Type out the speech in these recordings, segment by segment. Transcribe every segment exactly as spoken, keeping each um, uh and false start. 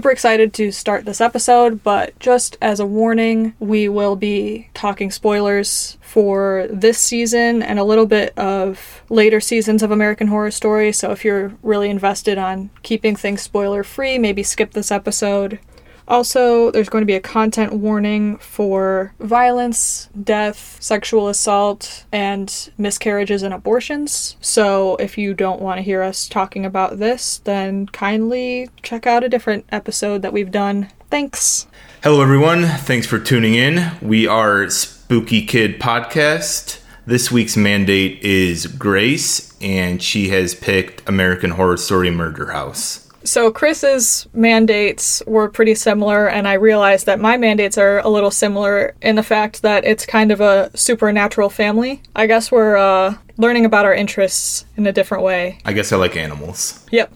super excited to start this episode, but just as a warning, we will be talking spoilers for this season and a little bit of later seasons of American Horror Story, so if you're really invested on keeping things spoiler-free, maybe skip this episode. Also, there's going to be a content warning for violence, death, sexual assault, and miscarriages and abortions. So if you don't want to hear us talking about this, then kindly check out a different episode that we've done. Thanks. Hello, everyone. Thanks for tuning in. We are Spooky Kid Podcast. This week's mandate is Grace, and she has picked American Horror Story Murder House. So Chris's mandates were pretty similar, and I realized that my mandates are a little similar in the fact that it's kind of a supernatural family. I guess we're uh, learning about our interests in a different way. I guess I like animals. Yep.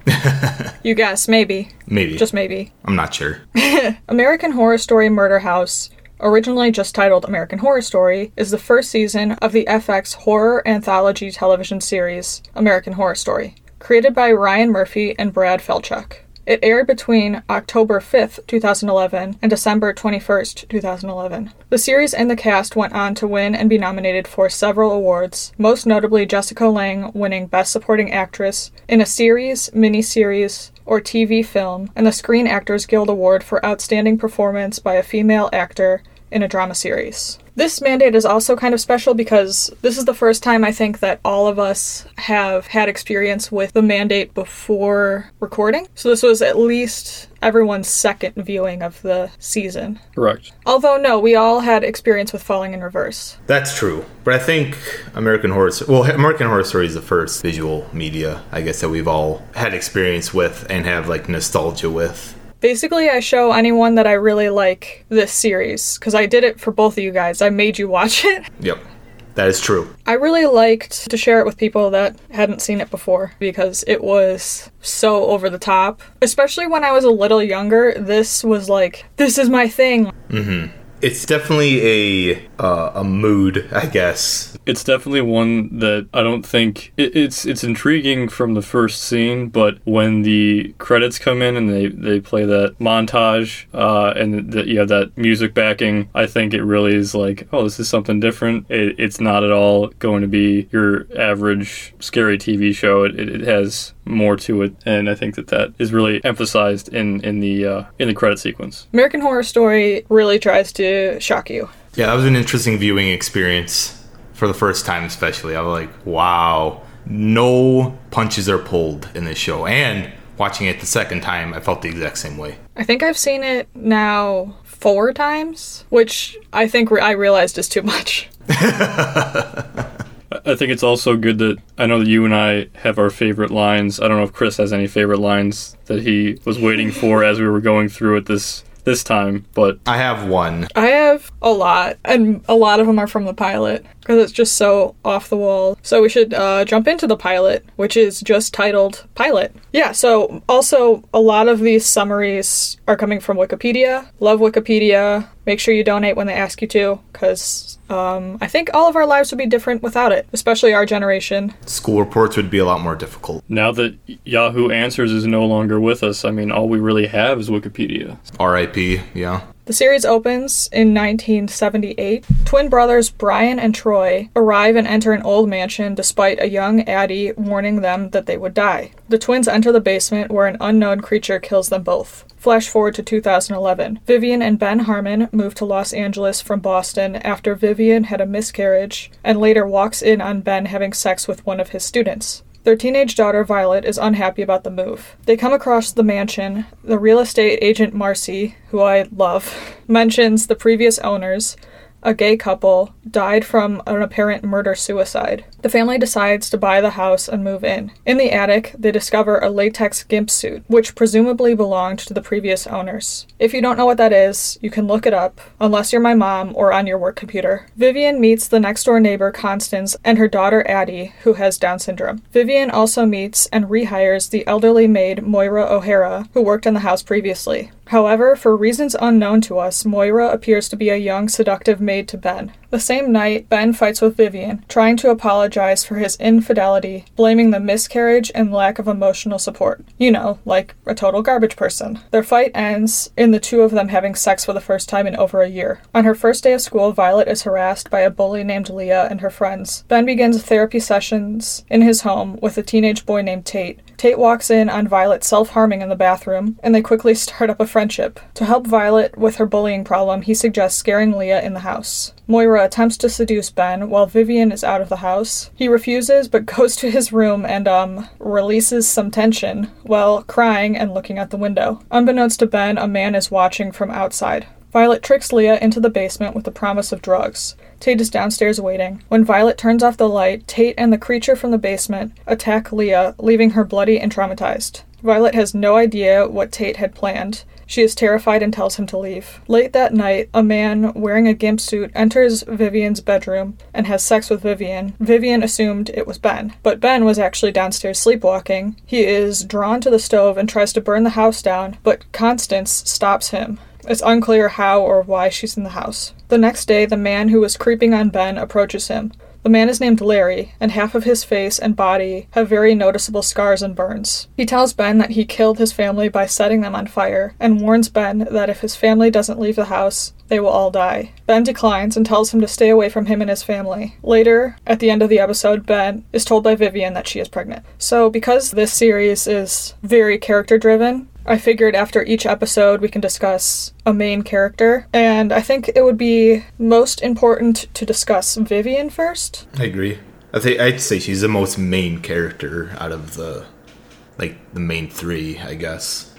You guess, maybe. Maybe. Just maybe. I'm not sure. American Horror Story Murder House, originally just titled American Horror Story, is the first season of the F X horror anthology television series, American Horror Story, created by Ryan Murphy and Brad Falchuk. It aired between October fifth, twenty eleven and December twenty-first, twenty eleven. The series and the cast went on to win and be nominated for several awards, most notably Jessica Lange winning Best Supporting Actress in a Series, Miniseries, or T V Film, and the Screen Actors Guild Award for Outstanding Performance by a Female Actor in a Drama Series. This mandate is also kind of special because this is the first time I think that all of us have had experience with the mandate before recording. So this was at least everyone's second viewing of the season. Correct. Although, no, we all had experience with Falling in Reverse. That's true. But I think American Horror Story... Well, American Horror Story is the first visual media, I guess, that we've all had experience with and have, like, nostalgia with. Basically, I show anyone that I really like this series, because I did it for both of you guys. I made you watch it. Yep, that is true. I really liked to share it with people that hadn't seen it before, because it was so over the top. Especially when I was a little younger, this was like, this is my thing. Mm-hmm. It's definitely a uh, a mood, I guess. It's definitely one that I don't think... It, it's it's intriguing from the first scene, but when the credits come in and they, they play that montage uh, and that you have that music backing, I think it really is like, oh, this is something different. It, it's not at all going to be your average scary T V show. It, it, it has more to it, and I think that that is really emphasized in in the uh, in the credit sequence. American Horror Story really tries to shock you. Yeah, that was an interesting viewing experience for the first time, especially. I was like, wow, no punches are pulled in this show. And watching it the second time, I felt the exact same way. I think I've seen it now four times, which I think re- I realized is too much. I think it's also good that I know that you and I have our favorite lines. I don't know if Chris has any favorite lines that he was waiting for as we were going through it this this time, but... I have one. I have a lot, and a lot of them are from the pilot, because it's just so off the wall. So we should uh, jump into the pilot, which is just titled Pilot. Yeah, so also a lot of these summaries are coming from Wikipedia. Love Wikipedia. Make sure you donate when they ask you to, because um, I think all of our lives would be different without it, especially our generation. School reports would be a lot more difficult. Now that Yahoo Answers is no longer with us, I mean, all we really have is Wikipedia. R I P, yeah. The series opens in nineteen seventy-eight. Twin brothers Brian and Troy arrive and enter an old mansion despite a young Addie warning them that they would die. The twins enter the basement where an unknown creature kills them both. Flash forward to two thousand eleven. Vivian and Ben Harmon move to Los Angeles from Boston after Vivian had a miscarriage and later walks in on Ben having sex with one of his students. Their teenage daughter, Violet, is unhappy about the move. They come across the mansion. The real estate agent, Marcy, who I love, mentions the previous owners, a gay couple, died from an apparent murder-suicide. The family decides to buy the house and move in. In the attic, they discover a latex gimp suit, which presumably belonged to the previous owners. If you don't know what that is, you can look it up, unless you're my mom or on your work computer. Vivian meets the next-door neighbor, Constance, and her daughter, Addie, who has Down syndrome. Vivian also meets and rehires the elderly maid, Moira O'Hara, who worked in the house previously. However, for reasons unknown to us, Moira appears to be a young, seductive maid made to Ben. The same night, Ben fights with Vivian, trying to apologize for his infidelity, blaming the miscarriage and lack of emotional support. You know, like a total garbage person. Their fight ends in the two of them having sex for the first time in over a year. On her first day of school, Violet is harassed by a bully named Leah and her friends. Ben begins therapy sessions in his home with a teenage boy named Tate. Tate walks in on Violet self-harming in the bathroom, and they quickly start up a friendship. To help Violet with her bullying problem, he suggests scaring Leah in the house. Moira attempts to seduce Ben while Vivian is out of the house. He refuses, but goes to his room and, um, releases some tension while crying and looking out the window. Unbeknownst to Ben, a man is watching from outside. Violet tricks Leah into the basement with the promise of drugs. Tate is downstairs waiting. When Violet turns off the light, Tate and the creature from the basement attack Leah, leaving her bloody and traumatized. Violet has no idea what Tate had planned. She is terrified and tells him to leave. Late that night, a man wearing a gimp suit enters Vivian's bedroom and has sex with Vivian. Vivian assumed it was Ben, but Ben was actually downstairs sleepwalking. He is drawn to the stove and tries to burn the house down, but Constance stops him. It's unclear how or why she's in the house. The next day, the man who was creeping on Ben approaches him. The man is named Larry, and half of his face and body have very noticeable scars and burns. He tells Ben that he killed his family by setting them on fire, and warns Ben that if his family doesn't leave the house, they will all die. Ben declines and tells him to stay away from him and his family. Later, at the end of the episode, Ben is told by Vivian that she is pregnant. So, because this series is very character-driven, I figured after each episode we can discuss a main character, and I think it would be most important to discuss Vivian first. I agree. I think I'd say she's the most main character out of the, like, the main three, I guess.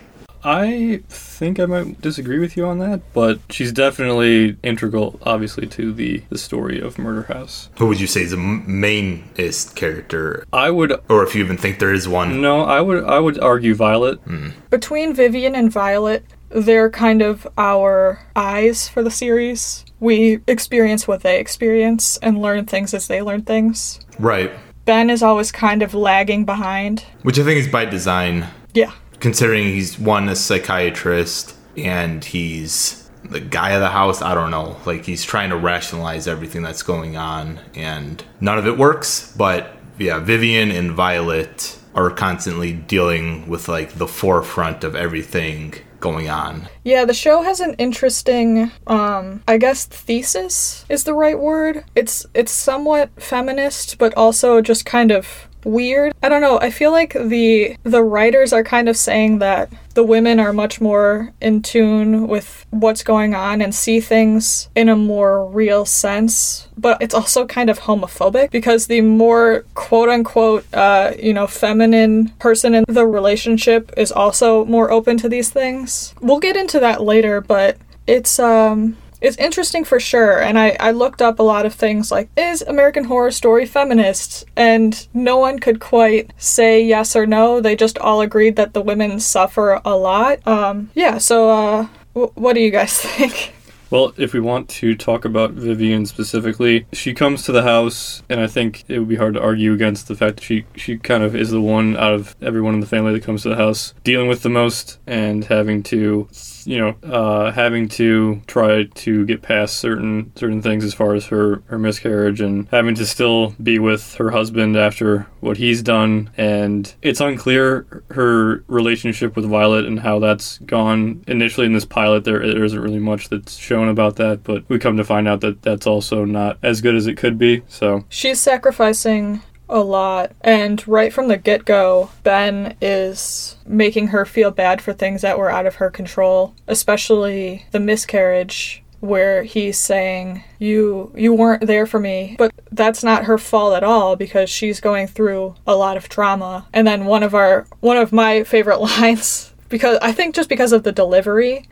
I think I might disagree with you on that, but she's definitely integral, obviously, to the, the story of Murder House. Who would you say is the mainest character? I would... Or if you even think there is one. No, I would I would argue Violet. Mm. Between Vivian and Violet, they're kind of our eyes for the series. We experience what they experience and learn things as they learn things. Right. Ben is always kind of lagging behind. Which I think is by design. Yeah. Considering he's, one, a psychiatrist, and he's the guy of the house, I don't know. Like, he's trying to rationalize everything that's going on, and none of it works. But, yeah, Vivian and Violet are constantly dealing with, like, the forefront of everything going on. Yeah, the show has an interesting, um, I guess thesis is the right word. It's, it's somewhat feminist, but also just kind of... weird. I don't know. I feel like the the writers are kind of saying that the women are much more in tune with what's going on and see things in a more real sense. But it's also kind of homophobic because the more quote-unquote, uh, you know, feminine person in the relationship is also more open to these things. We'll get into that later, but it's... um. It's interesting for sure, and I, I looked up a lot of things like, is American Horror Story feminist? And no one could quite say yes or no. They just all agreed that the women suffer a lot. Um, yeah, so uh, w- what do you guys think? Well, if we want to talk about Vivian specifically, she comes to the house, and I think it would be hard to argue against the fact that she, she kind of is the one out of everyone in the family that comes to the house dealing with the most and having to, you know, uh, having to try to get past certain certain things as far as her, her miscarriage and having to still be with her husband after what he's done. And it's unclear her relationship with Violet and how that's gone. Initially in this pilot, there, there isn't really much that's shown about that, but we come to find out that that's also not as good as it could be. So she's sacrificing a lot, and right from the get-go, Ben is making her feel bad for things that were out of her control, especially the miscarriage, where he's saying you you weren't there for me, but that's not her fault at all because she's going through a lot of trauma. And then one of our one of my favorite lines, because I think just because of the delivery,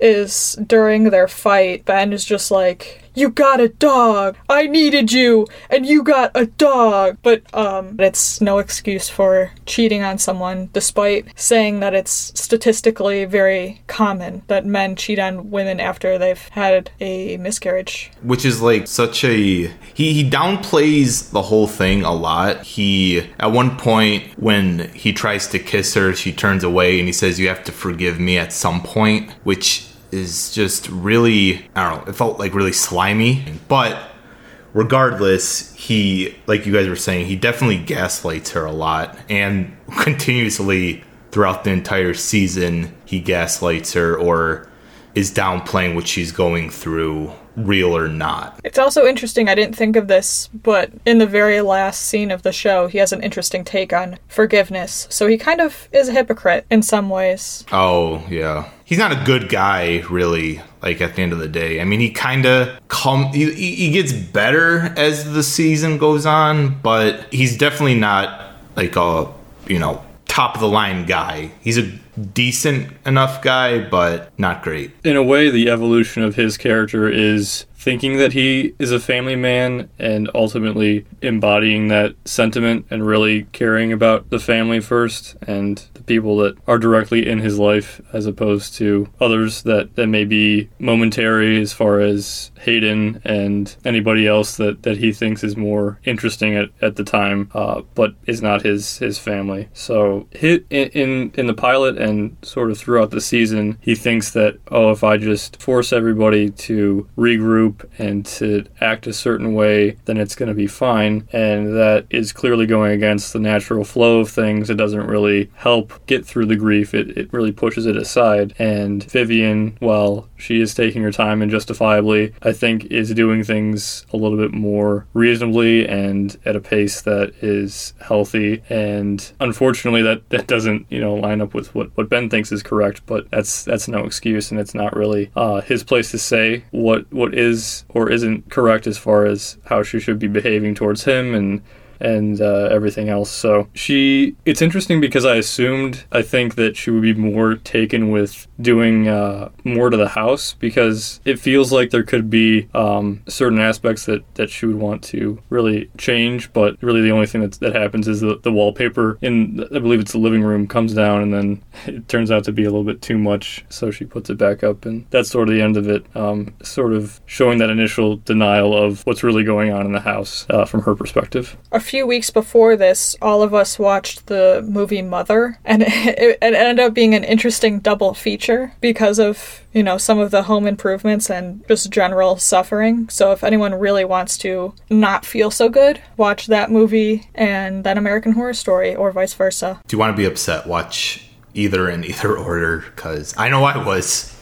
is during their fight, Ben is just like, you got a dog! I needed you! And you got a dog! But, um, it's no excuse for cheating on someone, despite saying that it's statistically very common that men cheat on women after they've had a miscarriage. Which is, like, such a... He, he downplays the whole thing a lot. He, at one point, when he tries to kiss her, she turns away and he says, you have to forgive me at some point, which... is just really, I don't know, it felt like really slimy. But regardless, he, like you guys were saying, he definitely gaslights her a lot, and continuously throughout the entire season, he gaslights her or is downplaying what she's going through, real or not. It's also interesting, I didn't think of this, but in the very last scene of the show, he has an interesting take on forgiveness. So he kind of is a hypocrite in some ways. Oh, yeah. He's not a good guy, really, like, at the end of the day. I mean, he kind of come. He, he gets better as the season goes on, but he's definitely not, like, a, you know, top-of-the-line guy. He's a decent enough guy, but not great. In a way, the evolution of his character is thinking that he is a family man and ultimately embodying that sentiment and really caring about the family first and the people that are directly in his life, as opposed to others that, that may be momentary, as far as Hayden and anybody else that, that he thinks is more interesting at, at the time, uh, but is not his, his family. So he, in, in the pilot and sort of throughout the season, he thinks that, oh, if I just force everybody to regroup and to act a certain way, then it's going to be fine. And that is clearly going against the natural flow of things. It doesn't really help get through the grief. It, it really pushes it aside. And Vivian, while she is taking her time and justifiably, I think is doing things a little bit more reasonably and at a pace that is healthy. And unfortunately, that, that doesn't, you know, line up with what, what Ben thinks is correct, but that's that's no excuse, and it's not really uh, his place to say what, what is is or isn't correct as far as how she should be behaving towards him and and uh, everything else. So she, it's interesting because I assumed, I think that she would be more taken with doing uh, more to the house, because it feels like there could be um, certain aspects that, that she would want to really change, but really the only thing that that happens is the, the wallpaper in, I believe it's the living room, comes down and then it turns out to be a little bit too much, so she puts it back up, and that's sort of the end of it, um, sort of showing that initial denial of what's really going on in the house uh, from her perspective. A few weeks before this, all of us watched the movie Mother, and it, it ended up being an interesting double feature because of, you know, some of the home improvements and just general suffering. So if anyone really wants to not feel so good, watch that movie and then American Horror Story, or vice versa. Do you want to be upset? Watch either in either order, because I know I was.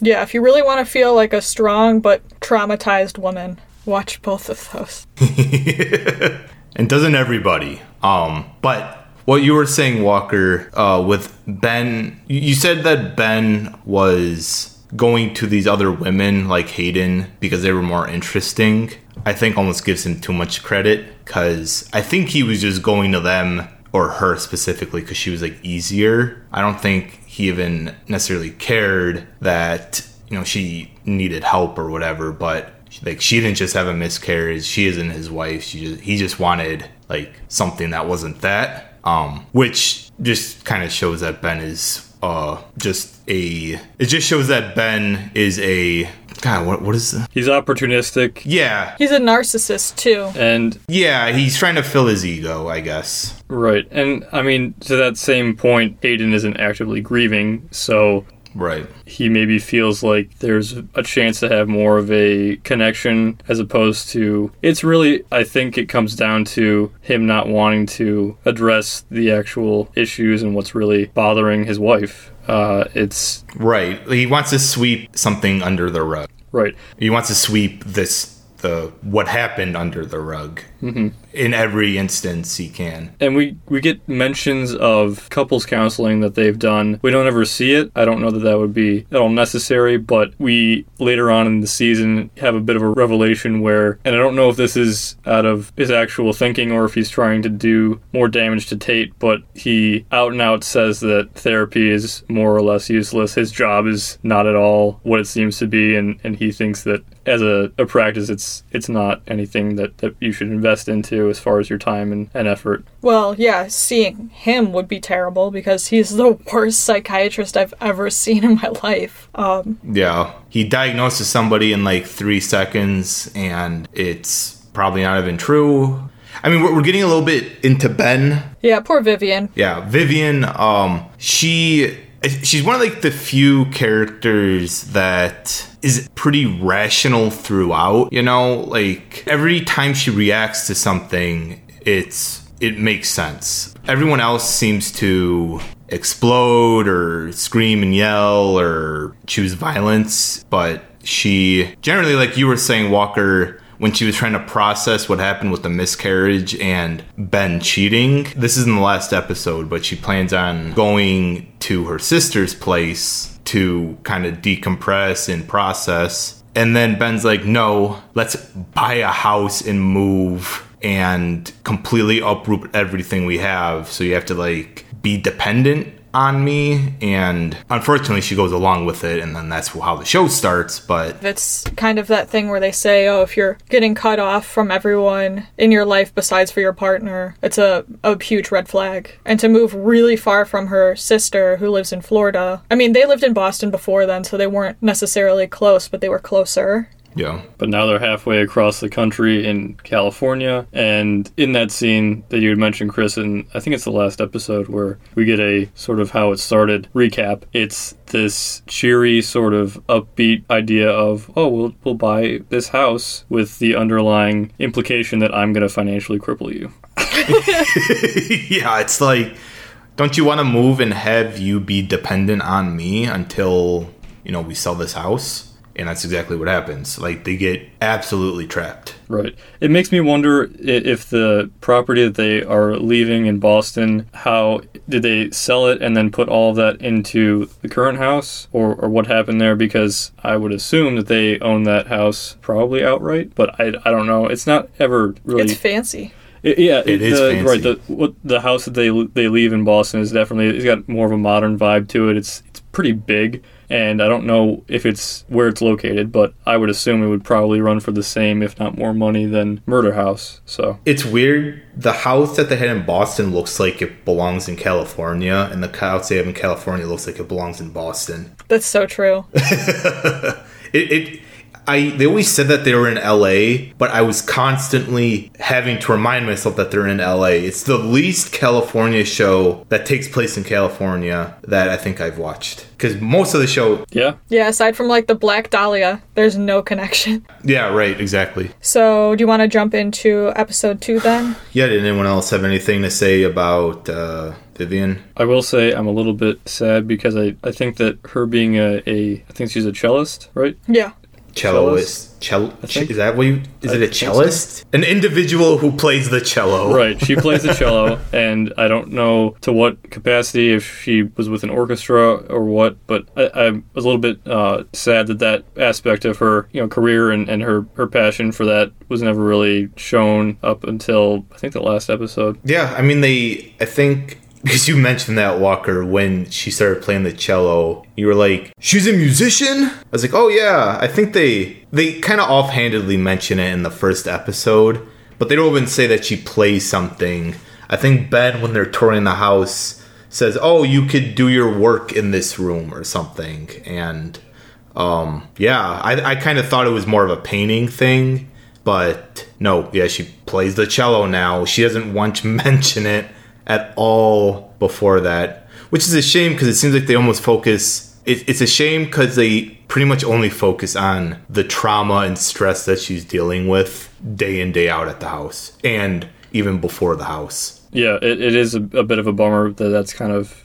Yeah, if you really want to feel like a strong but traumatized woman, watch both of those. And doesn't everybody? Um, but what you were saying, Walker, uh, with Ben, you said that Ben was going to these other women like Hayden because they were more interesting. I think almost gives him too much credit, because I think he was just going to them, or her specifically, because she was like easier. I don't think he even necessarily cared that, you know, she needed help or whatever, but like, she didn't just have a miscarriage. She isn't his wife. She just, he just wanted, like, something that wasn't that. Um, which just kind of shows that Ben is uh, just a... It just shows that Ben is a... God, what what is that? He's opportunistic. Yeah. He's a narcissist, too. And... Yeah, he's trying to fill his ego, I guess. Right. And, I mean, to that same point, Aiden isn't actively grieving, so... Right. He maybe feels like there's a chance to have more of a connection, as opposed to, it's really, I think it comes down to him not wanting to address the actual issues and what's really bothering his wife. Uh, it's right. He wants to sweep something under the rug. Right. He wants to sweep this, the what happened under the rug. Mm-hmm. In every instance he can. And we, we get mentions of couples counseling that they've done. We don't ever see it. I don't know that that would be at all necessary, but we later on in the season have a bit of a revelation where, and I don't know if this is out of his actual thinking or if he's trying to do more damage to Tate, but he out and out says that therapy is more or less useless. His job is not at all what it seems to be, and, and he thinks that as a, a practice it's it's not anything that, that you should invest into as far as your time and, and effort. Well, yeah, seeing him would be terrible because he's the worst psychiatrist I've ever seen in my life. Um, yeah, he diagnoses somebody in like three seconds and it's probably not even true. I mean, we're, we're getting a little bit into Ben. Yeah, poor Vivian. Yeah, Vivian, um, she... she's one of like the few characters that is pretty rational throughout, you know, like every time she reacts to something, it's it makes sense. Everyone else seems to explode or scream and yell or choose violence, but she generally, like you were saying, Walker, when she was trying to process what happened with the miscarriage and Ben cheating. This is in the last episode, but she plans on going to her sister's place to kind of decompress and process. And then Ben's like, no, let's buy a house and move and completely uproot everything we have. So you have to like be dependent on me, and unfortunately she goes along with it, and then that's how the show starts. But that's kind of that thing where they say, oh, if you're getting cut off from everyone in your life besides for your partner, it's a, a huge red flag. And to move really far from her sister who lives in Florida, I mean, they lived in Boston before then, so they weren't necessarily close, but they were closer. Yeah. But now they're halfway across the country in California. And in that scene that you had mentioned, Chris, and I think it's the last episode where we get a sort of how it started recap. It's this cheery sort of upbeat idea of, oh, we'll, we'll buy this house, with the underlying implication that I'm going to financially cripple you. Yeah, it's like, don't you want to move and have you be dependent on me until, you know, we sell this house? And that's exactly what happens. Like, they get absolutely trapped. Right. It makes me wonder if the property that they are leaving in Boston, how did they sell it and then put all of that into the current house, or, or what happened there? Because I would assume that they own that house probably outright, but I, I don't know. It's not ever really... It's fancy. It, yeah, it, it is the, fancy. Right, the, what, the house that they they leave in Boston is definitely, it's got more of a modern vibe to it. It's it's pretty big. And I don't know if it's where it's located, but I would assume it would probably run for the same, if not more money, than Murder House. So it's weird. The house that they had in Boston looks like it belongs in California, and the house they have in California looks like it belongs in Boston. That's so true. it, it, I they always said that they were in L A, but I was constantly having to remind myself that they're in L A. It's the least California show that takes place in California that I think I've watched. Because most of the show... Yeah. Yeah, aside from, like, the Black Dahlia, there's no connection. Yeah, right, exactly. So, do you want to jump into episode two, then? Yeah, did anyone else have anything to say about uh, Vivian? I will say I'm a little bit sad because I, I think that her being a, a... I think she's a cellist, right? Yeah. Celloist. Cello, is that what you... Is I it a cellist? So. An individual who plays the cello. Right, she plays the cello, and I don't know to what capacity, if she was with an orchestra or what, but I, I was a little bit uh, sad that that aspect of her, you know, career and, and her, her passion for that was never really shown up until, I think, the last episode. Yeah, I mean, they... I think... Because you mentioned that, Walker, when she started playing the cello, you were like, she's a musician? I was like, oh yeah, I think they, they kind of offhandedly mention it in the first episode, but they don't even say that she plays something. I think Ben, when they're touring the house, says, oh, you could do your work in this room or something. And um, yeah, I, I kind of thought it was more of a painting thing, but no, yeah, she plays the cello now. She doesn't want to mention it at all before that, which is a shame because it seems like they almost focus it, it's a shame because they pretty much only focus on the trauma and stress that she's dealing with day in, day out at the house, and even before the house. Yeah, it, it is a, a bit of a bummer that that's kind of,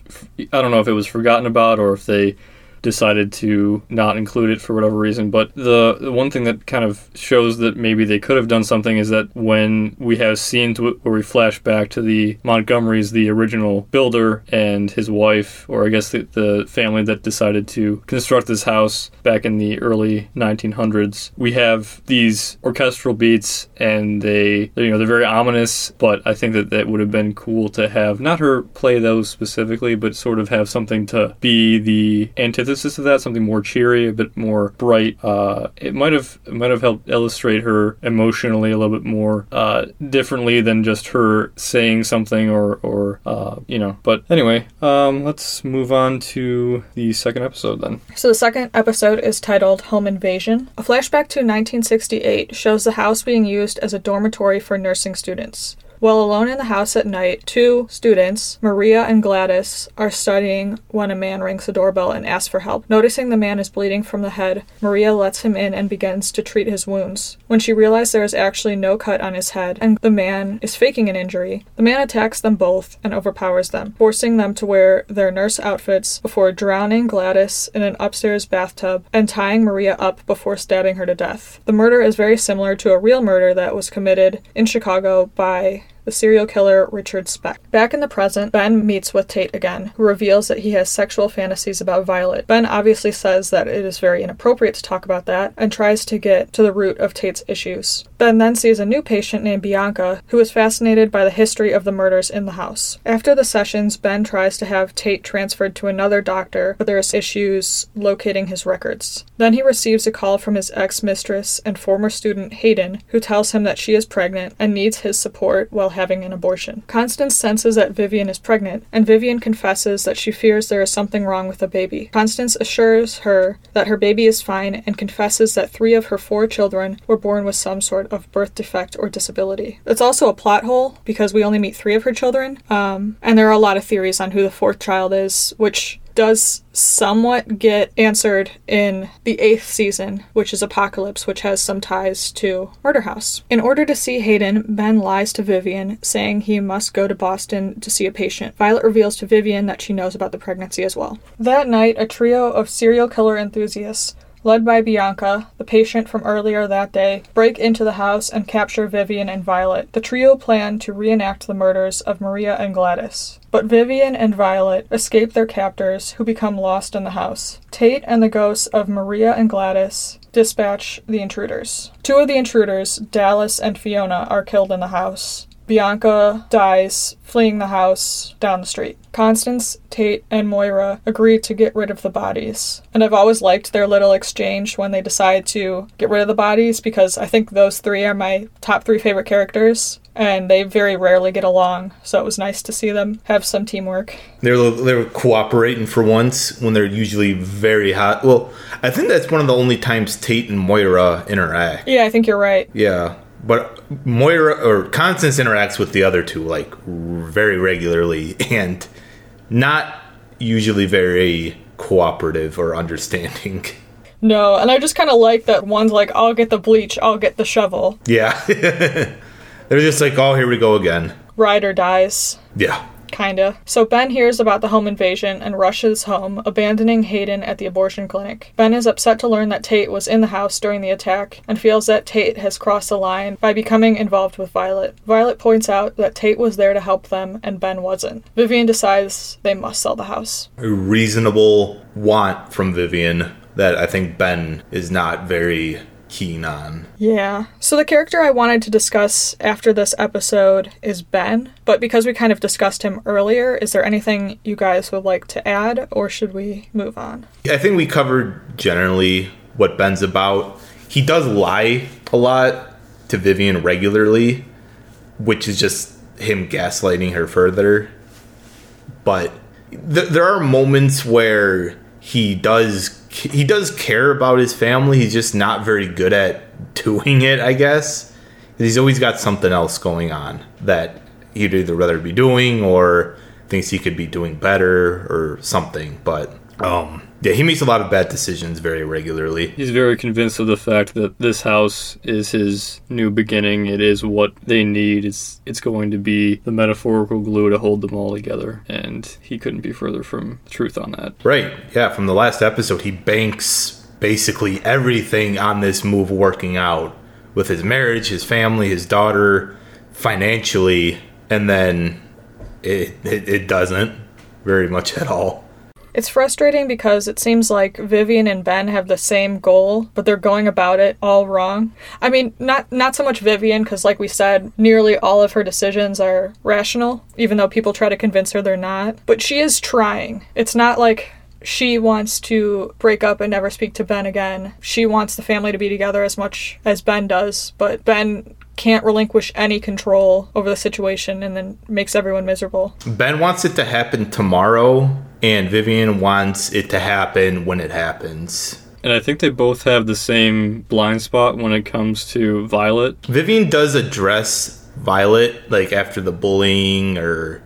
I don't know if it was forgotten about or if they decided to not include it for whatever reason. But the, the one thing that kind of shows that maybe they could have done something is that when we have scenes where we flash back to the Montgomerys, the original builder and his wife, or I guess the, the family that decided to construct this house back in the early nineteen hundreds, we have these orchestral beats, and they, you know, they're very ominous, but I think that that would have been cool to have, not her play those specifically, but sort of have something to be the antithesis of that, something more cheery, a bit more bright. Uh, it might have it might have helped illustrate her emotionally a little bit more uh, differently than just her saying something or, or uh, you know. But anyway, um, let's move on to the second episode then. So the second episode is titled Home Invasion. A flashback to nineteen sixty-eight shows the house being used as a dormitory for nursing students. While alone in the house at night, two students, Maria and Gladys, are studying when a man rings the doorbell and asks for help. Noticing the man is bleeding from the head, Maria lets him in and begins to treat his wounds. When she realizes there is actually no cut on his head and the man is faking an injury, the man attacks them both and overpowers them, forcing them to wear their nurse outfits before drowning Gladys in an upstairs bathtub and tying Maria up before stabbing her to death. The murder is very similar to a real murder that was committed in Chicago by the serial killer Richard Speck. Back in the present, Ben meets with Tate again, who reveals that he has sexual fantasies about Violet. Ben obviously says that it is very inappropriate to talk about that, and tries to get to the root of Tate's issues. Ben then sees a new patient named Bianca, who is fascinated by the history of the murders in the house. After the sessions, Ben tries to have Tate transferred to another doctor, but there is issues locating his records. Then he receives a call from his ex-mistress and former student Hayden, who tells him that she is pregnant and needs his support while having an abortion. Constance senses that Vivian is pregnant, and Vivian confesses that she fears there is something wrong with the baby. Constance assures her that her baby is fine and confesses that three of her four children were born with some sort of birth defect or disability. It's also a plot hole because we only meet three of her children, um, and there are a lot of theories on who the fourth child is, which does somewhat get answered in the eighth season, which is Apocalypse, which has some ties to Murder House. In order to see Hayden, Ben lies to Vivian, saying he must go to Boston to see a patient. Violet reveals to Vivian that she knows about the pregnancy as well. That night, a trio of serial killer enthusiasts, led by Bianca, the patient from earlier that day, break into the house and capture Vivian and Violet. The trio plan to reenact the murders of Maria and Gladys. But Vivian and Violet escape their captors, who become lost in the house. Tate and the ghosts of Maria and Gladys dispatch the intruders. Two of the intruders, Dallas and Fiona, are killed in the house. Bianca dies, fleeing the house down the street. Constance, Tate, and Moira agree to get rid of the bodies. And I've always liked their little exchange when they decide to get rid of the bodies, because I think those three are my top three favorite characters, and they very rarely get along, so it was nice to see them have some teamwork. They're, they're cooperating for once when they're usually very hot. Well, I think that's one of the only times Tate and Moira interact. Yeah, I think you're right. Yeah. But Moira or Constance interacts with the other two like very regularly and not usually very cooperative or understanding. No, and I just kind of like that one's like, I'll get the bleach, I'll get the shovel. Yeah. They're just like, oh, here we go again. Ryder dies. Yeah. Kinda. So Ben hears about the home invasion and rushes home, abandoning Hayden at the abortion clinic. Ben is upset to learn that Tate was in the house during the attack and feels that Tate has crossed the line by becoming involved with Violet. Violet points out that Tate was there to help them and Ben wasn't. Vivian decides they must sell the house. A reasonable want from Vivian that I think Ben is not very keen on. Yeah. So the character I wanted to discuss after this episode is Ben, but because we kind of discussed him earlier, is there anything you guys would like to add, or should we move on? I think we covered generally what Ben's about. He does lie a lot to Vivian regularly, which is just him gaslighting her further. But th- there are moments where he does He does care about his family. He's just not very good at doing it, I guess. He's always got something else going on that he'd either rather be doing or thinks he could be doing better or something. But, um, yeah, he makes a lot of bad decisions very regularly. He's very convinced of the fact that this house is his new beginning. It is what they need. It's it's going to be the metaphorical glue to hold them all together. And he couldn't be further from the truth on that. Right. Yeah, from the last episode, he banks basically everything on this move working out with his marriage, his family, his daughter, financially. And then it it, it doesn't very much at all. It's frustrating because it seems like Vivian and Ben have the same goal, but they're going about it all wrong. I mean, not not so much Vivian, because like we said, nearly all of her decisions are rational, even though people try to convince her they're not. But she is trying. It's not like she wants to break up and never speak to Ben again. She wants the family to be together as much as Ben does, but Ben can't relinquish any control over the situation and then makes everyone miserable. Ben wants it to happen tomorrow, and Vivian wants it to happen when it happens. And I think they both have the same blind spot when it comes to Violet. Vivian does address Violet, like after the bullying, or,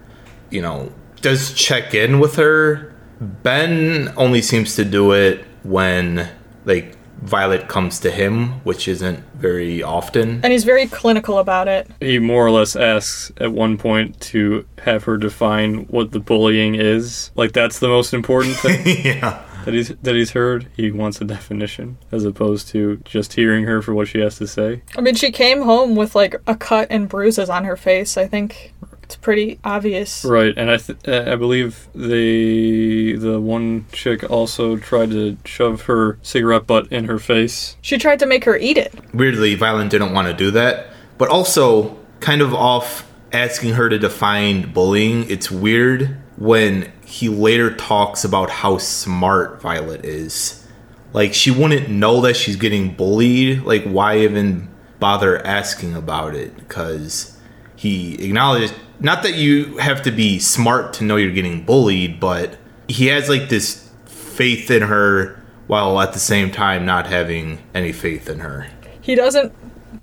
you know, does check in with her. Ben only seems to do it when, like, Violet comes to him, which isn't very often. And he's very clinical about it. He more or less asks at one point to have her define what the bullying is. Like, that's the most important thing. Yeah. That he's, that he's heard. He wants a definition, as opposed to just hearing her for what she has to say. I mean, she came home with, like, a cut and bruises on her face, I think. It's pretty obvious. Right, and I th- I believe the the one chick also tried to shove her cigarette butt in her face. She tried to make her eat it. Weirdly, Violet didn't want to do that, but also kind of off asking her to define bullying. It's weird when he later talks about how smart Violet is. Like, she wouldn't know that she's getting bullied. Like, why even bother asking about it? Because he acknowledged... Not that you have to be smart to know you're getting bullied, but he has, like, this faith in her while at the same time not having any faith in her. He doesn't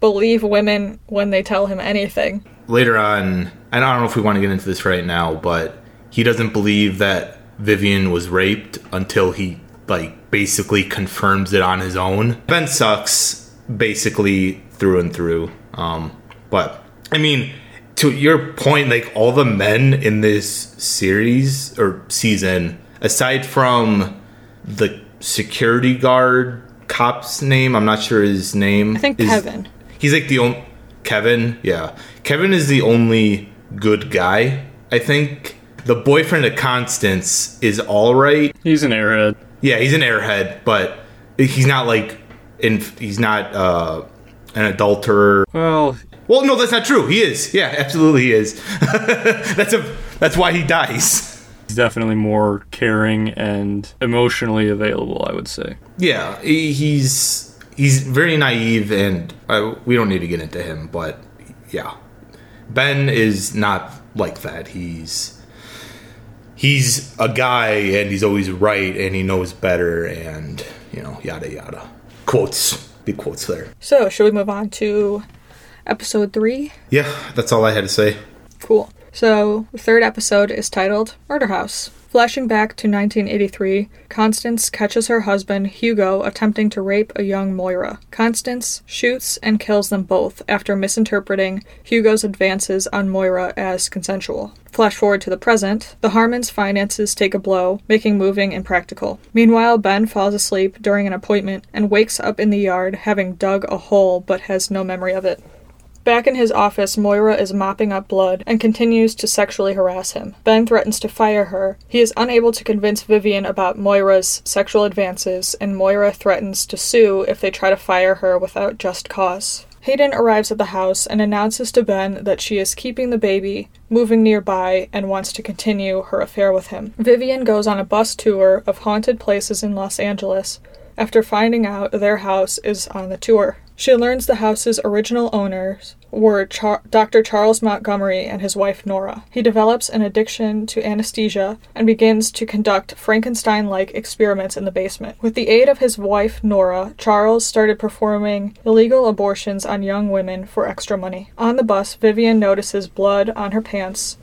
believe women when they tell him anything. Later on, and I don't know if we want to get into this right now, but he doesn't believe that Vivian was raped until he, like, basically confirms it on his own. Ben sucks, basically, through and through. Um, but, I mean... To your point, like, all the men in this series or season, aside from the security guard cop's name, I'm not sure his name. I think is, Kevin. He's like the only... Kevin, yeah. Kevin is the only good guy, I think. The boyfriend of Constance is all right. He's an airhead. Yeah, he's an airhead, but he's not, like... In, he's not uh, an adulterer. Well... Well, no, that's not true. He is. Yeah, absolutely he is. that's a that's why he dies. He's definitely more caring and emotionally available, I would say. Yeah, he's he's very naive, and I, we don't need to get into him, but yeah. Ben is not like that. He's he's a guy, and he's always right, and he knows better, and, you know, yada yada. Quotes. Big quotes there. So, should we move on to... Episode three? Yeah, that's all I had to say. Cool. So, the third episode is titled Murder House. Flashing back to nineteen eighty-three, Constance catches her husband, Hugo, attempting to rape a young Moira. Constance shoots and kills them both after misinterpreting Hugo's advances on Moira as consensual. Flash forward to the present, the Harmons' finances take a blow, making moving impractical. Meanwhile, Ben falls asleep during an appointment and wakes up in the yard, having dug a hole but has no memory of it. Back in his office, Moira is mopping up blood and continues to sexually harass him. Ben threatens to fire her. He is unable to convince Vivian about Moira's sexual advances, and Moira threatens to sue if they try to fire her without just cause. Hayden arrives at the house and announces to Ben that she is keeping the baby, moving nearby, and wants to continue her affair with him. Vivian goes on a bus tour of haunted places in Los Angeles after finding out their house is on the tour. She learns the house's original owners were Char- Doctor Charles Montgomery and his wife Nora. He develops an addiction to anesthesia and begins to conduct Frankenstein-like experiments in the basement. With the aid of his wife Nora, Charles started performing illegal abortions on young women for extra money. On the bus, Vivian notices blood on her pants,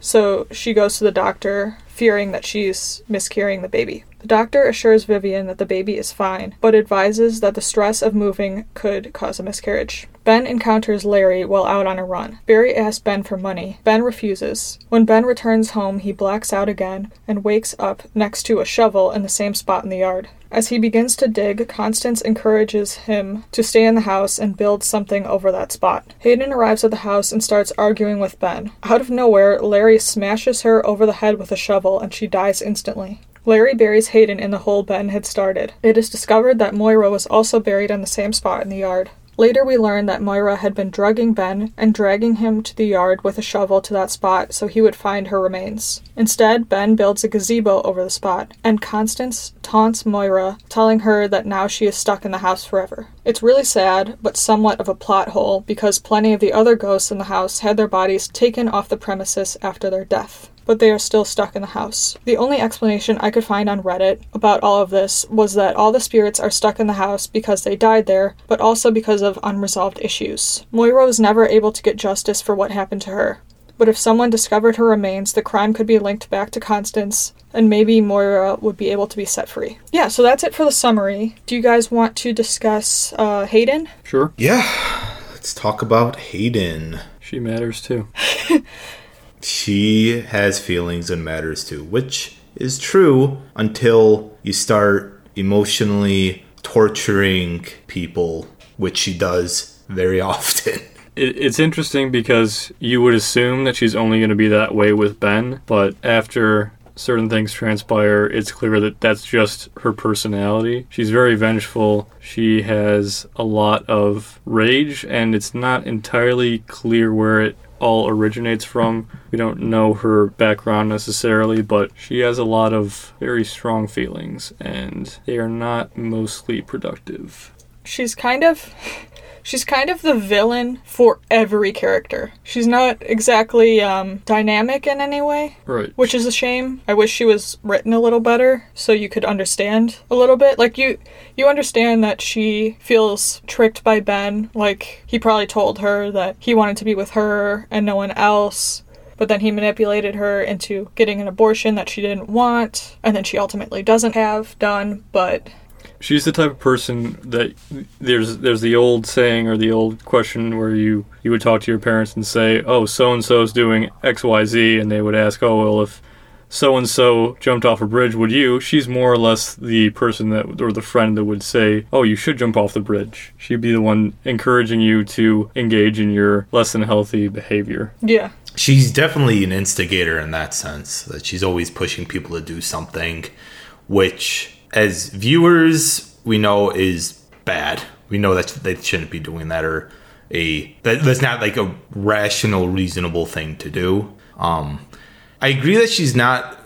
so she goes to the doctor, fearing that she's miscarrying the baby. The doctor assures Vivian that the baby is fine, but advises that the stress of moving could cause a miscarriage. Ben encounters Larry while out on a run. Barry asks Ben for money. Ben refuses. When Ben returns home, he blacks out again and wakes up next to a shovel in the same spot in the yard. As he begins to dig, Constance encourages him to stay in the house and build something over that spot. Hayden arrives at the house and starts arguing with Ben. Out of nowhere, Larry smashes her over the head with a shovel, and she dies instantly. Larry buries Hayden in the hole Ben had started. It is discovered that Moira was also buried on the same spot in the yard. Later we learn that Moira had been drugging Ben and dragging him to the yard with a shovel to that spot so he would find her remains. Instead, Ben builds a gazebo over the spot, and Constance taunts Moira, telling her that now she is stuck in the house forever. It's really sad, but somewhat of a plot hole, because plenty of the other ghosts in the house had their bodies taken off the premises after their death, but they are still stuck in the house. The only explanation I could find on Reddit about all of this was that all the spirits are stuck in the house because they died there, but also because of unresolved issues. Moira was never able to get justice for what happened to her, but if someone discovered her remains, the crime could be linked back to Constance, and maybe Moira would be able to be set free. Yeah, so that's it for the summary. Do you guys want to discuss uh, Hayden? Sure. Yeah, let's talk about Hayden. She matters too. She has feelings and matters too, which is true until you start emotionally torturing people, which she does very often. It's interesting because you would assume that she's only going to be that way with Ben, but after certain things transpire, it's clear that that's just her personality. She's very vengeful. She has a lot of rage, and it's not entirely clear where it all originates from. We don't know her background necessarily, but she has a lot of very strong feelings, and they are not mostly productive. She's kind of... She's kind of the villain for every character. She's not exactly um, dynamic in any way, right? Which is a shame. I wish she was written a little better so you could understand a little bit. Like, you you understand that she feels tricked by Ben. Like, he probably told her that he wanted to be with her and no one else, but then he manipulated her into getting an abortion that she didn't want, and then she ultimately doesn't have done, but... She's the type of person that there's there's the old saying or the old question where you, you would talk to your parents and say, oh, so-and-so's doing X Y Z, and they would ask, oh, well, if so-and-so jumped off a bridge, would you? She's more or less the person that, or the friend that would say, oh, you should jump off the bridge. She'd be the one encouraging you to engage in your less than healthy behavior. Yeah. She's definitely an instigator in that sense, that she's always pushing people to do something, which... as viewers, we know is bad. We know that they shouldn't be doing that, or a that, that's not like a rational, reasonable thing to do. Um, I agree that she's not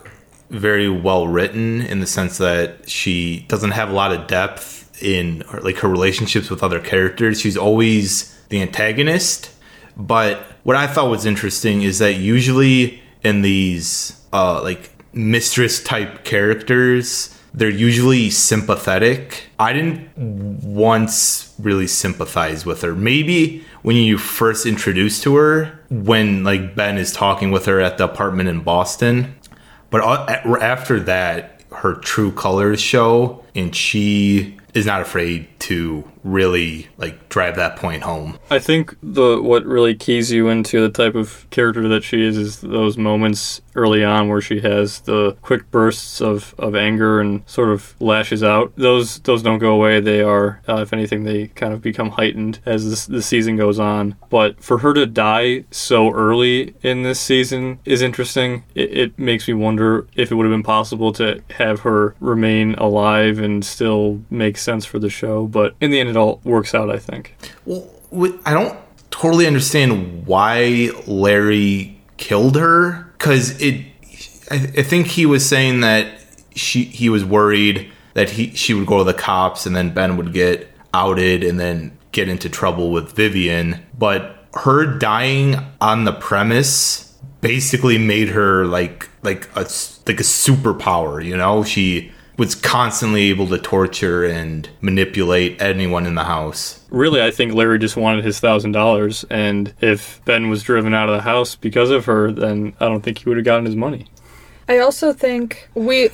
very well written in the sense that she doesn't have a lot of depth in her, like her relationships with other characters. She's always the antagonist. But what I thought was interesting is that usually in these uh, like mistress type characters, they're usually sympathetic. I didn't once really sympathize with her. Maybe when you first introduced to her, when like Ben is talking with her at the apartment in Boston. But after that, her true colors show, and she is not afraid to really like drive that point home. I think the what really keys you into the type of character that she is is those moments early on where she has the quick bursts of, of anger and sort of lashes out. Those those don't go away. They are, uh, if anything, they kind of become heightened as this, the season goes on. But for her to die so early in this season is interesting. It, it makes me wonder if it would have been possible to have her remain alive and still make sense for the show. But in the end, it all works out, I think. Well, I don't totally understand why Larry killed her. Because it, I, th- I think he was saying that she, he was worried that he, she would go to the cops and then Ben would get outed and then get into trouble with Vivian. But her dying on the premise basically made her like like a like a superpower. You know, she was constantly able to torture and manipulate anyone in the house. Really, I think Larry just wanted his one thousand dollars, and if Ben was driven out of the house because of her, then I don't think he would have gotten his money. I also think we...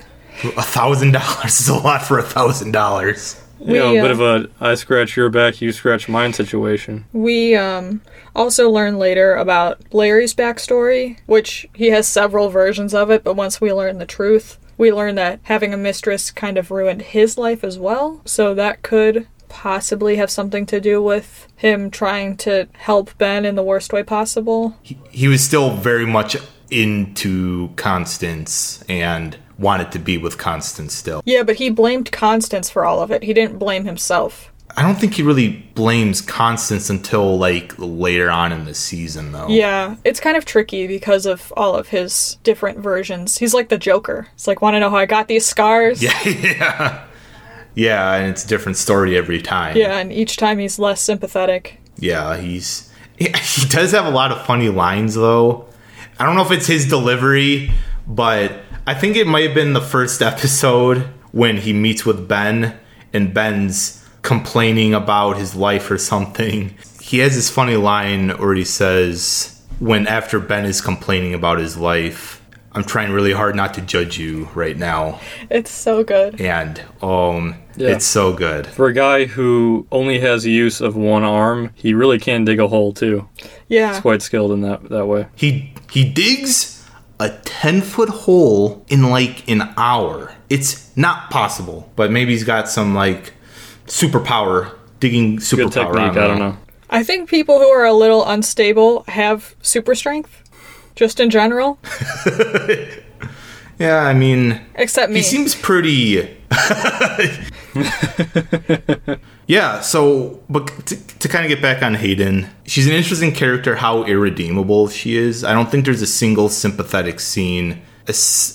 one thousand dollars is a lot for one thousand dollars. You know, a bit of a I scratch your back, you scratch mine situation. We um, also learn later about Larry's backstory, which he has several versions of it, but once we learn the truth... we learned that having a mistress kind of ruined his life as well, so that could possibly have something to do with him trying to help Ben in the worst way possible. He, he was still very much into Constance and wanted to be with Constance still. Yeah, but he blamed Constance for all of it. He didn't blame himself. I don't think he really blames Constance until, like, later on in the season, though. Yeah, it's kind of tricky because of all of his different versions. He's like the Joker. It's like, want to know how I got these scars? Yeah, yeah. Yeah, and it's a different story every time. Yeah, and each time he's less sympathetic. Yeah, he's... He does have a lot of funny lines, though. I don't know if it's his delivery, but I think it might have been the first episode when he meets with Ben, and Ben's complaining about his life or something. He has this funny line where he says, when after Ben is complaining about his life, I'm trying really hard not to judge you right now. It's so good. And, um... Yeah. It's so good. For a guy who only has use of one arm, he really can dig a hole, too. Yeah. He's quite skilled in that that way. He he digs a ten-foot hole in, like, an hour. It's not possible, but maybe he's got some, like, superpower, digging superpower. Good technique, I don't know. I think people who are a little unstable have super strength, just in general. Yeah, I mean... Except me. He seems pretty... Yeah, so but to, to kind of get back on Hayden, she's an interesting character, how irredeemable she is. I don't think there's a single sympathetic scene.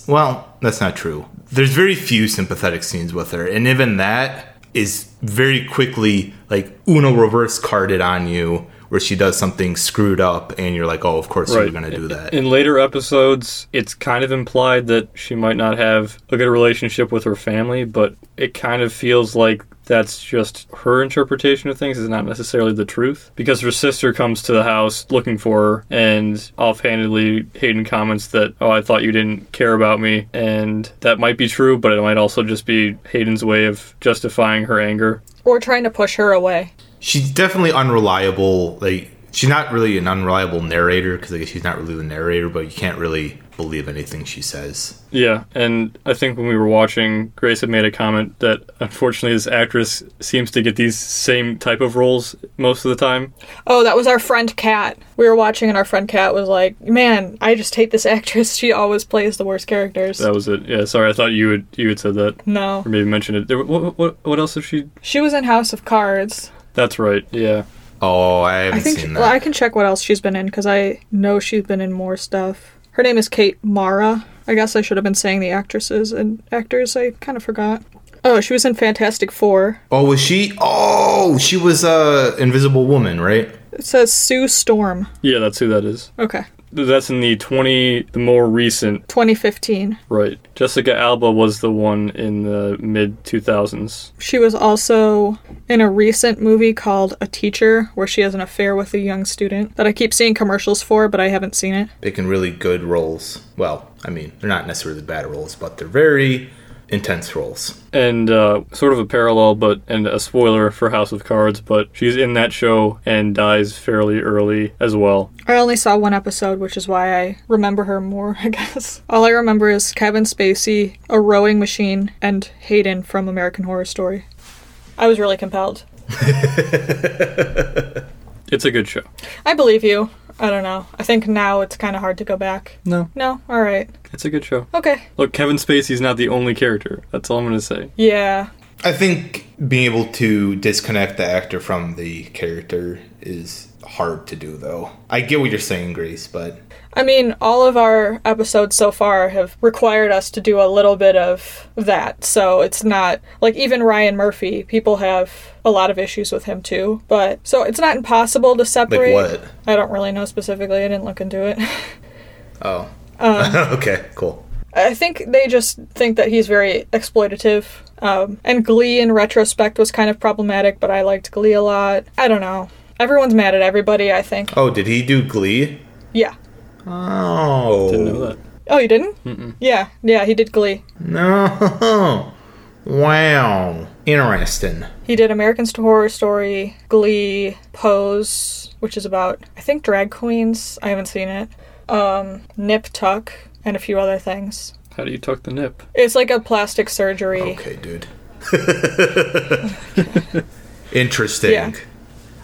Well, that's not true. There's very few sympathetic scenes with her, and even that is very quickly, like, Uno reverse carded on you, where she does something screwed up, and you're like, oh, of course right. You're going to do that. In later episodes, it's kind of implied that she might not have a good relationship with her family, but it kind of feels like that's just her interpretation of things. It's not necessarily the truth. Because her sister comes to the house looking for her, and offhandedly Hayden comments that, oh, I thought you didn't care about me. And that might be true, but it might also just be Hayden's way of justifying her anger. Or trying to push her away. She's definitely unreliable. Like, she's not really an unreliable narrator, because I guess she's not really the narrator, but you can't really believe anything she says. Yeah, and I think when we were watching, Grace had made a comment that unfortunately this actress seems to get these same type of roles most of the time. Oh, that was our friend Kat. We were watching and our friend Kat was like, man, I just hate this actress. She always plays the worst characters. That was it. Yeah, sorry, I thought you had, you had said that. No. Or maybe mentioned it. There, what, what, what else did she... She was in House of Cards. That's right, yeah. Oh, I haven't I think seen she, that. Well, I can check what else she's been in, because I know she's been in more stuff. Her name is Kate Mara. I guess I should have been saying the actresses and actors. I kind of forgot. Oh, she was in Fantastic Four. Oh, was she? Oh, she was uh, Invisible Woman, right? It says Sue Storm. Yeah, that's who that is. Okay. That's in the twenty, the more recent. twenty fifteen. Right. Jessica Alba was the one in the mid two thousands. She was also in a recent movie called A Teacher, where she has an affair with a young student that I keep seeing commercials for, but I haven't seen it. Picking really good roles. Well, I mean, they're not necessarily bad roles, but they're very intense roles. And uh, sort of a parallel, but and a spoiler for House of Cards, but she's in that show and dies fairly early as well. I only saw one episode, which is why I remember her more, I guess. All I remember is Kevin Spacey, a rowing machine, and Hayden from American Horror Story. I was really compelled. It's a good show. I believe you. I don't know. I think now it's kind of hard to go back. No. No? All right. It's a good show. Okay. Look, Kevin Spacey's not the only character. That's all I'm going to say. Yeah. I think being able to disconnect the actor from the character is hard to do, though. I get what you're saying, Grace, but... I mean, all of our episodes so far have required us to do a little bit of that, so it's not... Like, even Ryan Murphy, people have... a lot of issues with him too, but so it's not impossible to separate. Like what? I don't really know specifically. I didn't look into it. Oh. Um, okay, cool. I think they just think that he's very exploitative. Um, and Glee in retrospect was kind of problematic, but I liked Glee a lot. I don't know. Everyone's mad at everybody, I think. Oh, did he do Glee? Yeah. Oh. Didn't know that. Oh, you didn't? Mm-mm. Yeah, yeah, he did Glee. No. Wow. Interesting. He did American Horror Story, Glee, Pose, which is about, I think, drag queens. I haven't seen it. Um, Nip Tuck, and a few other things. How do you tuck the nip? It's like a plastic surgery. Okay, dude. Interesting. Yeah.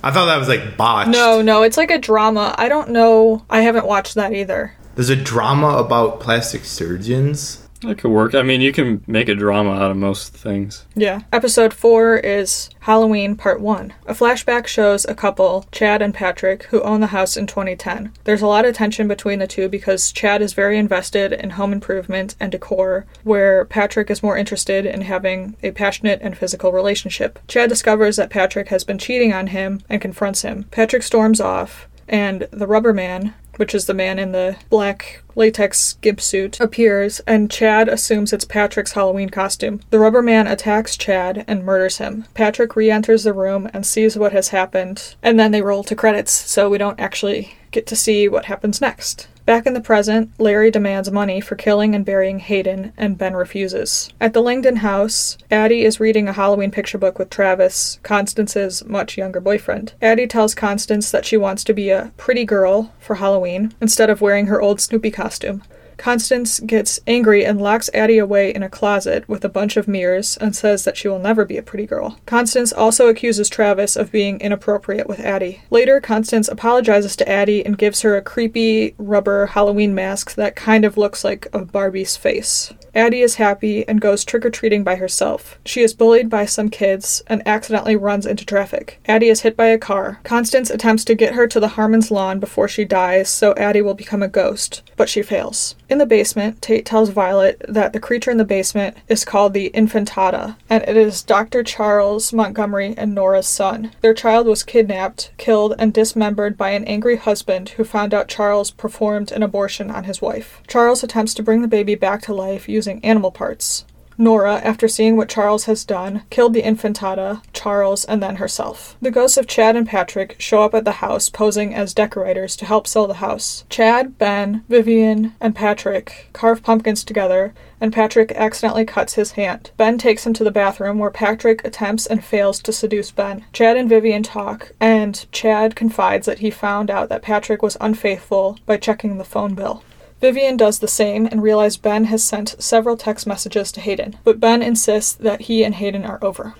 I thought that was like botched. No, no, it's like a drama. I don't know. I haven't watched that either. There's a drama about plastic surgeons? That could work. I mean, you can make a drama out of most things. Yeah. Episode four is Halloween Part one. A flashback shows a couple, Chad and Patrick, who own the house in twenty ten. There's a lot of tension between the two because Chad is very invested in home improvement and decor, where Patrick is more interested in having a passionate and physical relationship. Chad discovers that Patrick has been cheating on him and confronts him. Patrick storms off, and the Rubber Man, which is the man in the black latex gimp suit, appears, and Chad assumes it's Patrick's Halloween costume. The Rubber Man attacks Chad and murders him. Patrick re-enters the room and sees what has happened, and then they roll to credits, so we don't actually get to see what happens next. Back in the present, Larry demands money for killing and burying Hayden, and Ben refuses. At the Langdon house, Addie is reading a Halloween picture book with Travis, Constance's much younger boyfriend. Addie tells Constance that she wants to be a pretty girl for Halloween instead of wearing her old Snoopy costume. Constance gets angry and locks Addie away in a closet with a bunch of mirrors and says that she will never be a pretty girl. Constance also accuses Travis of being inappropriate with Addie. Later, Constance apologizes to Addie and gives her a creepy rubber Halloween mask that kind of looks like a Barbie's face. Addie is happy and goes trick-or-treating by herself. She is bullied by some kids and accidentally runs into traffic. Addie is hit by a car. Constance attempts to get her to the Harmon's lawn before she dies so Addie will become a ghost, but she fails. In the basement, Tate tells Violet that the creature in the basement is called the Infantata, and it is Doctor Charles Montgomery and Nora's son. Their child was kidnapped, killed, and dismembered by an angry husband who found out Charles performed an abortion on his wife. Charles attempts to bring the baby back to life using using animal parts. Nora, after seeing what Charles has done, killed the Infantata, Charles, and then herself. The ghosts of Chad and Patrick show up at the house posing as decorators to help sell the house. Chad, Ben, Vivian, and Patrick carve pumpkins together, and Patrick accidentally cuts his hand. Ben takes him to the bathroom, where Patrick attempts and fails to seduce Ben. Chad and Vivian talk, and Chad confides that he found out that Patrick was unfaithful by checking the phone bill. Vivian does the same and realizes Ben has sent several text messages to Hayden, but Ben insists that he and Hayden are over.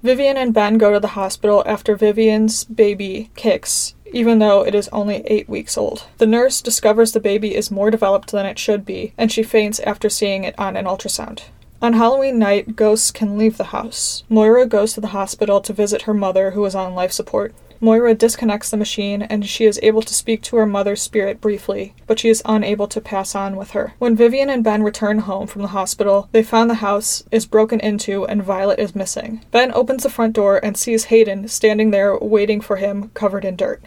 Vivian and Ben go to the hospital after Vivian's baby kicks, even though it is only eight weeks old. The nurse discovers the baby is more developed than it should be, and she faints after seeing it on an ultrasound. On Halloween night, ghosts can leave the house. Moira goes to the hospital to visit her mother, who is on life support. Moira disconnects the machine, and she is able to speak to her mother's spirit briefly, but she is unable to pass on with her. When Vivian and Ben return home from the hospital, they found the house is broken into and Violet is missing. Ben opens the front door and sees Hayden standing there waiting for him, covered in dirt.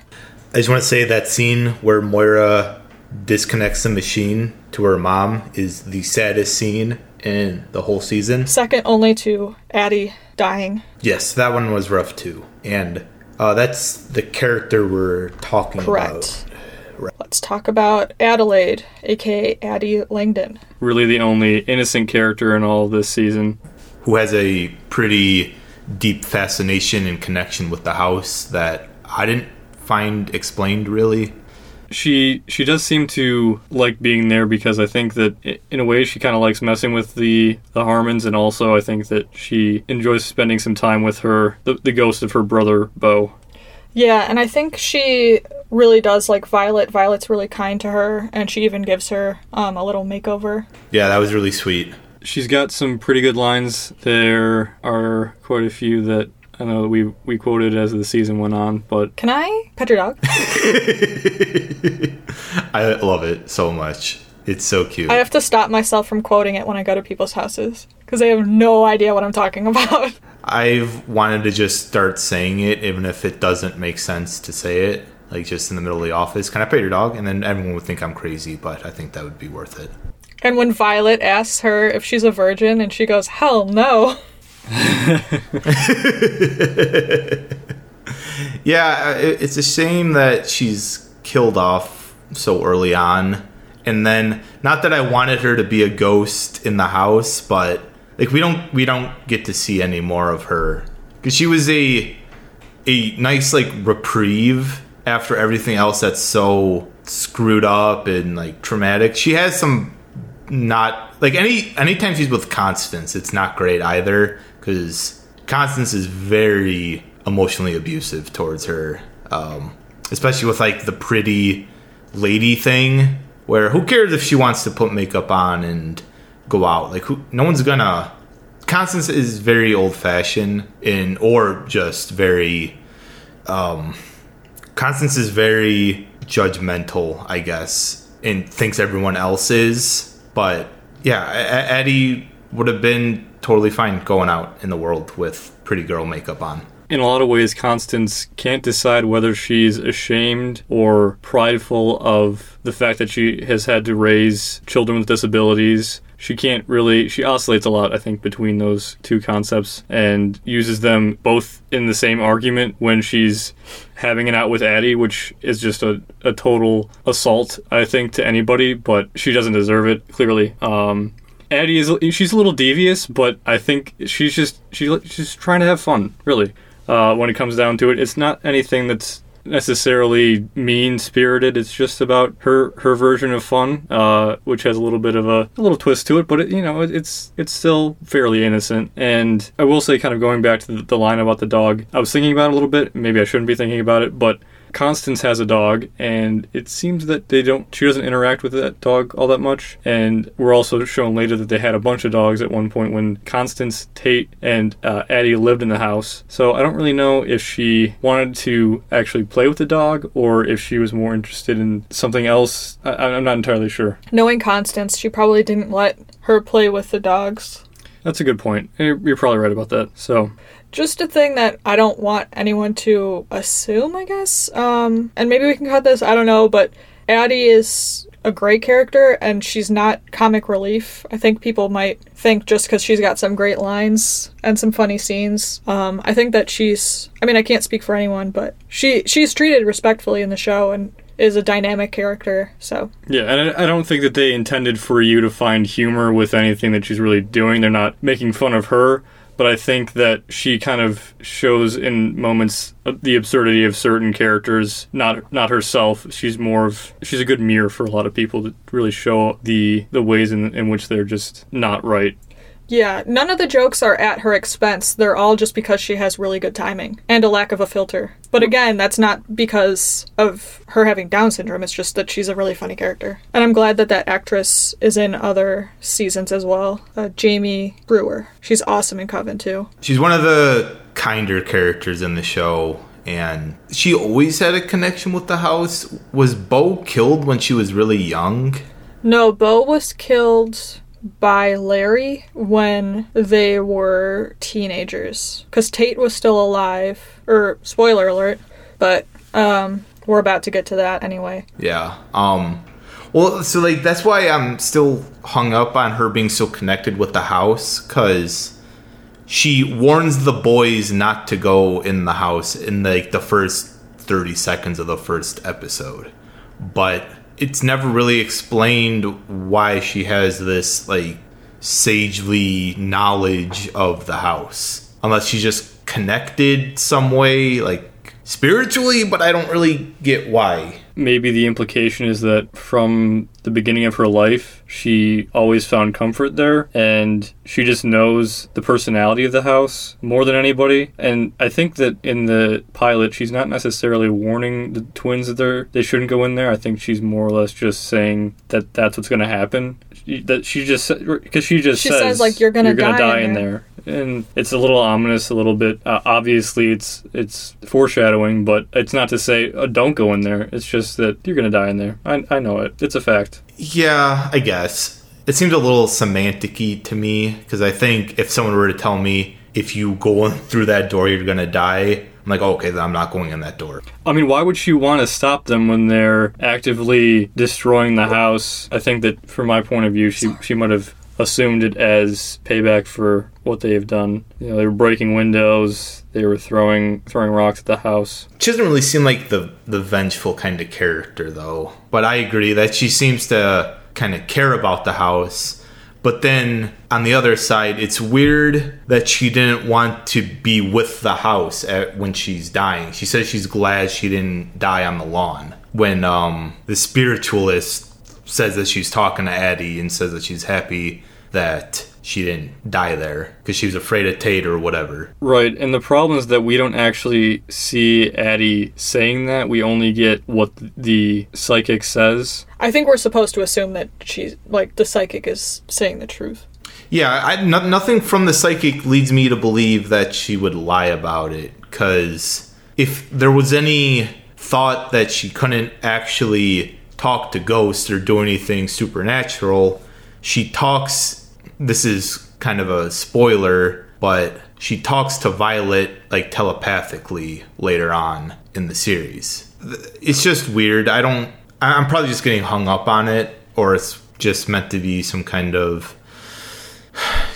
I just want to say that scene where Moira disconnects the machine to her mom is the saddest scene in the whole season. Second only to Addie dying. Yes, that one was rough too, and... Uh, that's the character we're talking Correct. about. Right. Let's talk about Adelaide, a k a. Addie Langdon. Really the only innocent character in all of this season. Who has a pretty deep fascination and connection with the house that I didn't find explained, really. She she does seem to like being there because I think that in a way she kind of likes messing with the, the Harmons, and also I think that she enjoys spending some time with her, the, the ghost of her brother, Beau. Yeah, and I think she really does like Violet. Violet's really kind to her, and she even gives her um, a little makeover. Yeah, that was really sweet. She's got some pretty good lines. There are quite a few that... I know we we quoted as the season went on, but... Can I pet your dog? I love it so much. It's so cute. I have to stop myself from quoting it when I go to people's houses, because they have no idea what I'm talking about. I've wanted to just start saying it, even if it doesn't make sense to say it, like just in the middle of the office. Can I pet your dog? And then everyone would think I'm crazy, but I think that would be worth it. And when Violet asks her if she's a virgin, and she goes, hell no... Yeah, it's a shame that she's killed off so early on. And then, not that I wanted her to be a ghost in the house, but like we don't we don't get to see any more of her, because she was a a nice like reprieve after everything else that's so screwed up and like traumatic. She has some not like any anytime she's with Constance, it's not great either. Because Constance is very emotionally abusive towards her, um, especially with like the pretty lady thing, where who cares if she wants to put makeup on and go out. Like, who? No one's gonna... Constance is very old-fashioned in, or just very... Um, Constance is very judgmental, I guess, and thinks everyone else is. But, yeah, Eddie would have been totally fine going out in the world with pretty girl makeup on. In a lot of ways, Constance can't decide whether she's ashamed or prideful of the fact that she has had to raise children with disabilities. She can't really, she oscillates a lot, I think, between those two concepts and uses them both in the same argument when she's having it out with Addie, which is just a, a total assault, I think, to anybody, but she doesn't deserve it, clearly. Um, Addie is, she's a little devious, but I think she's just, she, she's trying to have fun, really. Uh, when it comes down to it, it's not anything that's necessarily mean-spirited. It's just about her her version of fun, uh, which has a little bit of a, a little twist to it, but it, you know, it, it's it's still fairly innocent. And I will say, kind of going back to the, the line about the dog, I was thinking about it a little bit. Maybe I shouldn't be thinking about it, but Constance has a dog, and it seems that they don't. She doesn't interact with that dog all that much. And we're also shown later that they had a bunch of dogs at one point when Constance, Tate, and uh, Addie lived in the house. So I don't really know if she wanted to actually play with the dog or if she was more interested in something else. I, I'm not entirely sure. Knowing Constance, she probably didn't let her play with the dogs. That's a good point. You're probably right about that. So. Just a thing that I don't want anyone to assume, I guess. Um, and maybe we can cut this, I don't know, but Addie is a great character, and she's not comic relief. I think people might think just because she's got some great lines and some funny scenes. Um, I think that she's, I mean, I can't speak for anyone, but she she's treated respectfully in the show and is a dynamic character, so. Yeah, and I don't think that they intended for you to find humor with anything that she's really doing. They're not making fun of her. But I think that she kind of shows in moments the absurdity of certain characters, not not herself. She's more of, she's a good mirror for a lot of people to really show the, the ways in, in which they're just not right. Yeah, none of the jokes are at her expense. They're all just because she has really good timing and a lack of a filter. But again, that's not because of her having Down syndrome. It's just that she's a really funny character. And I'm glad that that actress is in other seasons as well. Uh, Jamie Brewer. She's awesome in Coven, too. She's one of the kinder characters in the show. And she always had a connection with the house. Was Bo killed when she was really young? No, Bo was killed by Larry when they were teenagers, because Tate was still alive, or spoiler alert, but um we're about to get to that anyway. Yeah. Um well, so like that's why I'm still hung up on her being so connected with the house, because she warns the boys not to go in the house in like the first thirty seconds of the first episode, but it's never really explained why she has this, like, sagely knowledge of the house. Unless she's just connected some way, like, spiritually, but I don't really get why. Maybe the implication is that from the beginning of her life, she always found comfort there, and she just knows the personality of the house more than anybody. And I think that in the pilot, she's not necessarily warning the twins that they're, they shouldn't go in there. I think she's more or less just saying that that's what's going to happen. She, that she just because she just she says, says like you're going to die, die in there. there, and it's a little ominous, a little bit. Uh, obviously, it's it's foreshadowing, but it's not to say oh, don't go in there. It's just that you're gonna die in there. I I know it. It's a fact. Yeah, I guess. It seemed a little semantic-y to me, because I think if someone were to tell me if you go through that door you're gonna die, I'm like, oh, okay, then I'm not going in that door. I mean, why would she want to stop them when they're actively destroying the house? I think that from my point of view, she she might have assumed it as payback for what they have done. You know, they were breaking windows, they were throwing throwing rocks at the house. She doesn't really seem like the, the vengeful kind of character, though. But I agree that she seems to kind of care about the house. But then, on the other side, it's weird that she didn't want to be with the house at, when she's dying. She says she's glad she didn't die on the lawn. When um, the spiritualist says that she's talking to Addie and says that she's happy that she didn't die there because she was afraid of Tate or whatever. Right, and the problem is that we don't actually see Addie saying that. We only get what the psychic says. I think we're supposed to assume that she's, like, the psychic is saying the truth. Yeah, I, no, nothing from the psychic leads me to believe that she would lie about it, because if there was any thought that she couldn't actually talk to ghosts or do anything supernatural, she talks, this is kind of a spoiler, but she talks to Violet, like, telepathically later on in the series. It's just weird. I don't, I'm probably just getting hung up on it, or it's just meant to be some kind of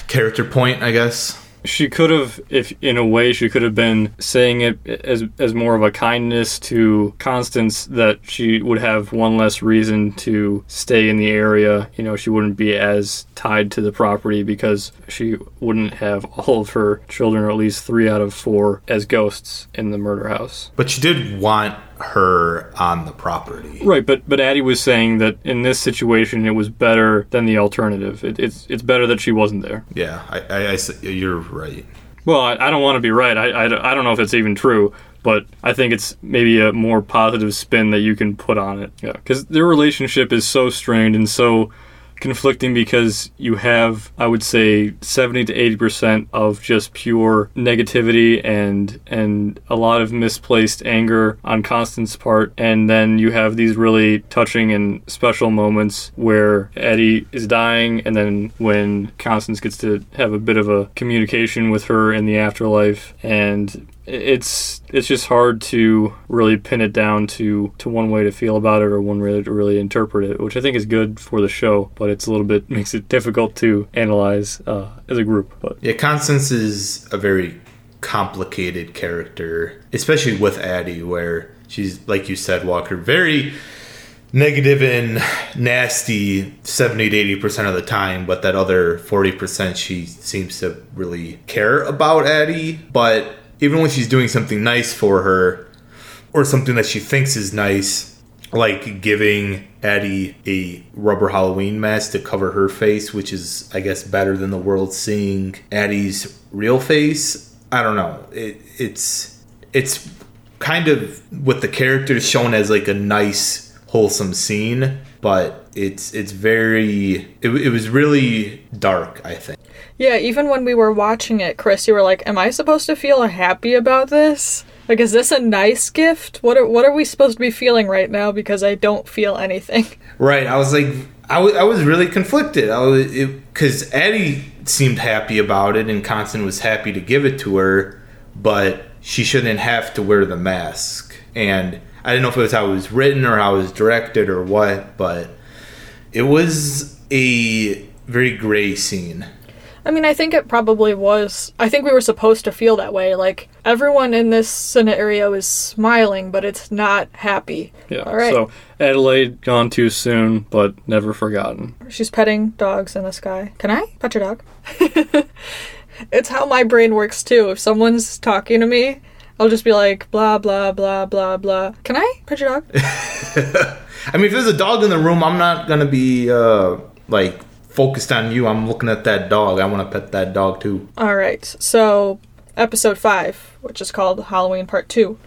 character point, I guess. She could have, if in a way, she could have been saying it as as more of a kindness to Constance, that she would have one less reason to stay in the area. You know, she wouldn't be as tied to the property because she wouldn't have all of her children, or at least three out of four, as ghosts in the murder house. But she did want her on the property. Right, but but Addie was saying that in this situation it was better than the alternative. It, it's it's better that she wasn't there. Yeah, I, I, I, you're right. Well, I, I don't want to be right. I, I, I don't know if it's even true, but I think it's maybe a more positive spin that you can put on it. Yeah, because their relationship is so strained and so conflicting, because you have, I would say, seventy to eighty percent of just pure negativity and and a lot of misplaced anger on Constance's part, and then you have these really touching and special moments where Addie is dying, and then when Constance gets to have a bit of a communication with her in the afterlife. And It's it's just hard to really pin it down to, to one way to feel about it, or one way to really interpret it, which I think is good for the show, but it's a little bit, makes it difficult to analyze uh, as a group. But yeah, Constance is a very complicated character, especially with Addie, where she's, like you said, Walker, very negative and nasty seventy to eighty percent of the time, but that other forty percent she seems to really care about Addie. But even when she's doing something nice for her, or something that she thinks is nice, like giving Addie a rubber Halloween mask to cover her face, which is, I guess, better than the world seeing Addie's real face. I don't know. It, it's it's kind of with the characters shown as like a nice, wholesome scene, but it's it's very, it, it was really dark, I think. Yeah, even when we were watching it, Chris, you were like, am I supposed to feel happy about this? Like, is this a nice gift? What are, what are we supposed to be feeling right now? Because I don't feel anything. Right. I was like, I was, I was really conflicted. I was, because Addie seemed happy about it, and Constance was happy to give it to her, but she shouldn't have to wear the mask. And I didn't know if it was how it was written or how it was directed or what, but it was a very gray scene. I mean, I think it probably was. I think we were supposed to feel that way. Like, everyone in this scenario is smiling, but it's not happy. Yeah, all right. So Adelaide, gone too soon, but never forgotten. She's petting dogs in the sky. Can I pet your dog? It's how my brain works, too. If someone's talking to me, I'll just be like, blah, blah, blah, blah, blah. Can I pet your dog? I mean, if there's a dog in the room, I'm not going to be, uh, like... focused on you. I'm looking at that dog. I want to pet that dog too. All right. So episode five, which is called Halloween Part Two.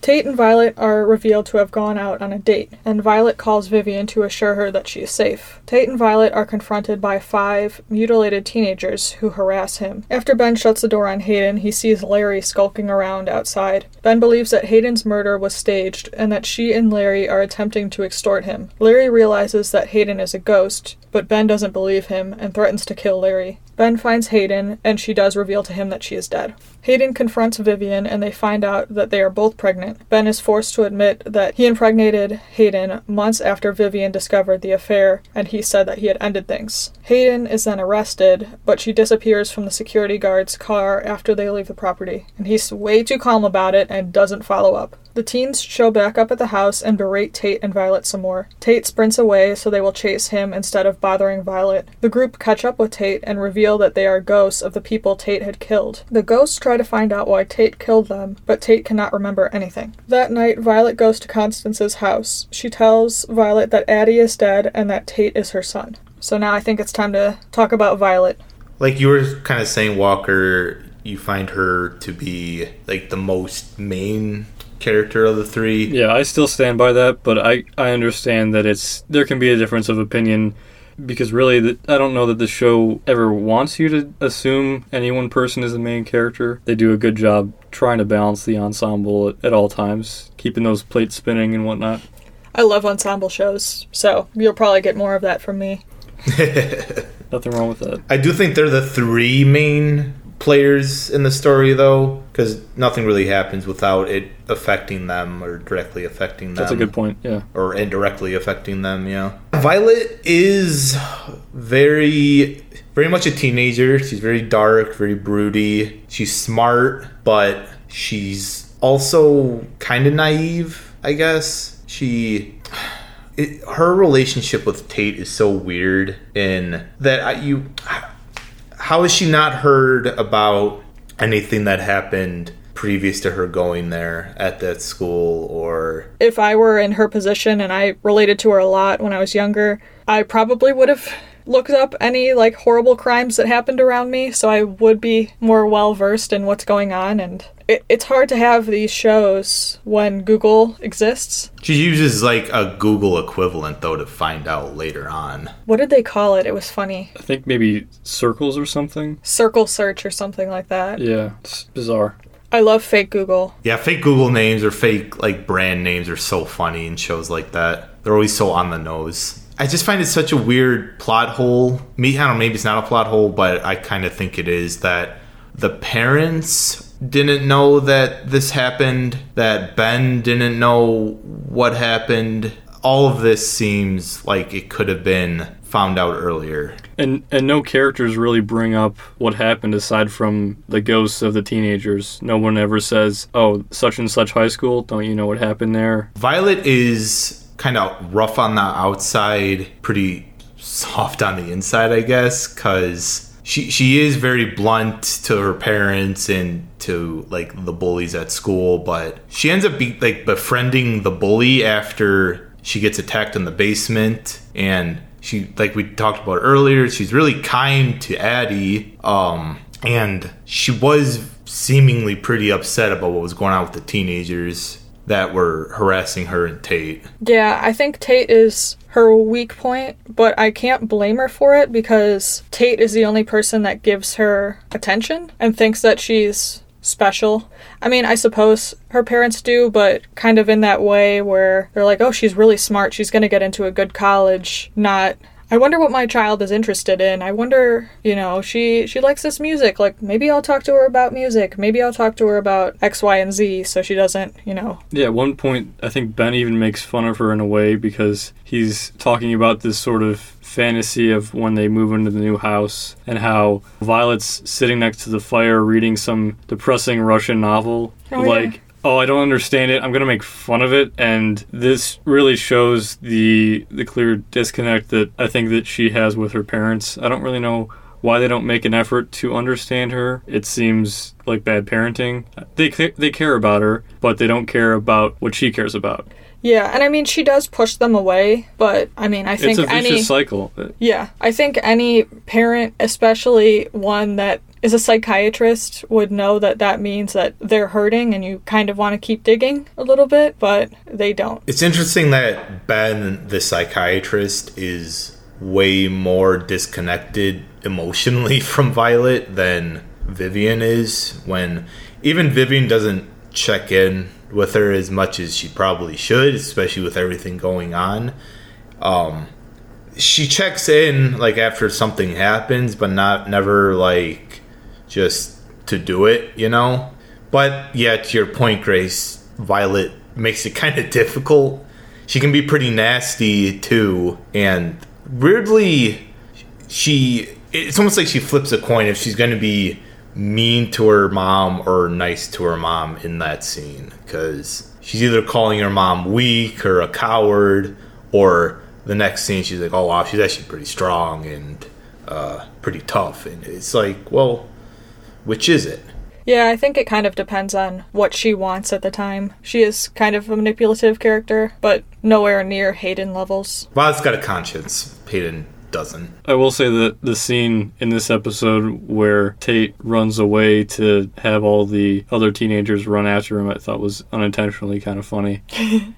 Tate and Violet are revealed to have gone out on a date, and Violet calls Vivian to assure her that she is safe. Tate and Violet are confronted by five mutilated teenagers who harass him. After Ben shuts the door on Hayden, he sees Larry skulking around outside. Ben believes that Hayden's murder was staged, and that she and Larry are attempting to extort him. Larry realizes that Hayden is a ghost, but Ben doesn't believe him and threatens to kill Larry. Ben finds Hayden, and she does reveal to him that she is dead. Hayden confronts Vivian, and they find out that they are both pregnant. Ben is forced to admit that he impregnated Hayden months after Vivian discovered the affair, and he said that he had ended things. Hayden is then arrested, but she disappears from the security guard's car after they leave the property, and he's way too calm about it and doesn't follow up. The teens show back up at the house and berate Tate and Violet some more. Tate sprints away, so they will chase him instead of bothering Violet. The group catch up with Tate and reveal that they are ghosts of the people Tate had killed. The ghosts try to find out why Tate killed them, but Tate cannot remember anything. That night, Violet goes to Constance's house. She tells Violet that Addie is dead and that Tate is her son. So now I think it's time to talk about Violet. Like you were kind of saying, Walker, you find her to be like the most main character of the three. Yeah, I still stand by that, but I, I understand that it's there can be a difference of opinion because really the, I don't know that the show ever wants you to assume any one person is the main character. They do a good job trying to balance the ensemble at, at all times, keeping those plates spinning and whatnot. I love ensemble shows, so you'll probably get more of that from me. Nothing wrong with that. I do think they're the three main players in the story, though, because nothing really happens without it affecting them or directly affecting them. That's a good point, yeah. Or indirectly affecting them, yeah. Violet is very, very much a teenager. She's very dark, very broody. She's smart, but she's also kind of naive, I guess. She... It, her relationship with Tate is so weird in that I, you... How has she not heard about anything that happened previous to her going there at that school? Or if I were in her position, and I related to her a lot when I was younger, I probably would have looked up any like horrible crimes that happened around me, so I would be more well-versed in what's going on. And it, it's hard to have these shows when Google exists. She uses like a Google equivalent though to find out later on. What did they call it? It was funny. I think maybe circles or something. Circle search or something like that. Yeah, it's bizarre. I love fake Google. Yeah, fake Google names or fake like brand names are so funny in shows like that. They're always so on the nose. I just find it such a weird plot hole. Me, I don't know, maybe it's not a plot hole, but I kind of think it is that the parents didn't know that this happened, that Ben didn't know what happened. All of this seems like it could have been found out earlier. And and no characters really bring up what happened aside from the ghosts of the teenagers. No one ever says, oh, such and such high school, don't you know what happened there? Violet is kind of rough on the outside, pretty soft on the inside, I guess, because she she is very blunt to her parents and to like the bullies at school. But she ends up be, like befriending the bully after she gets attacked in the basement, and she, like we talked about earlier, she's really kind to Addie, um, and she was seemingly pretty upset about what was going on with the teenagers that were harassing her and Tate. Yeah, I think Tate is her weak point, but I can't blame her for it because Tate is the only person that gives her attention and thinks that she's special. I mean, I suppose her parents do, but kind of in that way where they're like, oh, she's really smart, she's going to get into a good college, not... I wonder what my child is interested in. I wonder, you know, she, she likes this music. Like, maybe I'll talk to her about music. Maybe I'll talk to her about X, Y, and Z so she doesn't, you know. Yeah, at one point, I think Ben even makes fun of her in a way because he's talking about this sort of fantasy of when they move into the new house and how Violet's sitting next to the fire reading some depressing Russian novel. Oh, like... Yeah. Oh, I don't understand it. I'm going to make fun of it. And this really shows the the clear disconnect that I think that she has with her parents. I don't really know why they don't make an effort to understand her. It seems like bad parenting. They they care about her, but they don't care about what she cares about. Yeah, and I mean, she does push them away, but I mean, I think any... It's a vicious any, cycle. Yeah, I think any parent, especially one that is a psychiatrist, would know that that means that they're hurting and you kind of want to keep digging a little bit, but they don't. It's interesting that Ben, the psychiatrist, is way more disconnected emotionally from Violet than Vivian is, when even Vivian doesn't check in with her as much as she probably should, especially with everything going on. Um, she checks in like after something happens, but not never like just to do it, you know. But yeah, to your point, Grace, Violet makes it kind of difficult. She can be pretty nasty too, and weirdly, she it's almost like she flips a coin if she's going to be mean to her mom or nice to her mom in that scene, because she's either calling her mom weak or a coward, or the next scene she's like, oh wow, she's actually pretty strong and uh pretty tough. And it's like, well, which is it? Yeah, I think it kind of depends on what she wants at the time. She is kind of a manipulative character, but nowhere near Hayden levels. Violet's got a conscience. Hayden doesn't. I will say that the scene in this episode where Tate runs away to have all the other teenagers run after him, I thought was unintentionally kind of funny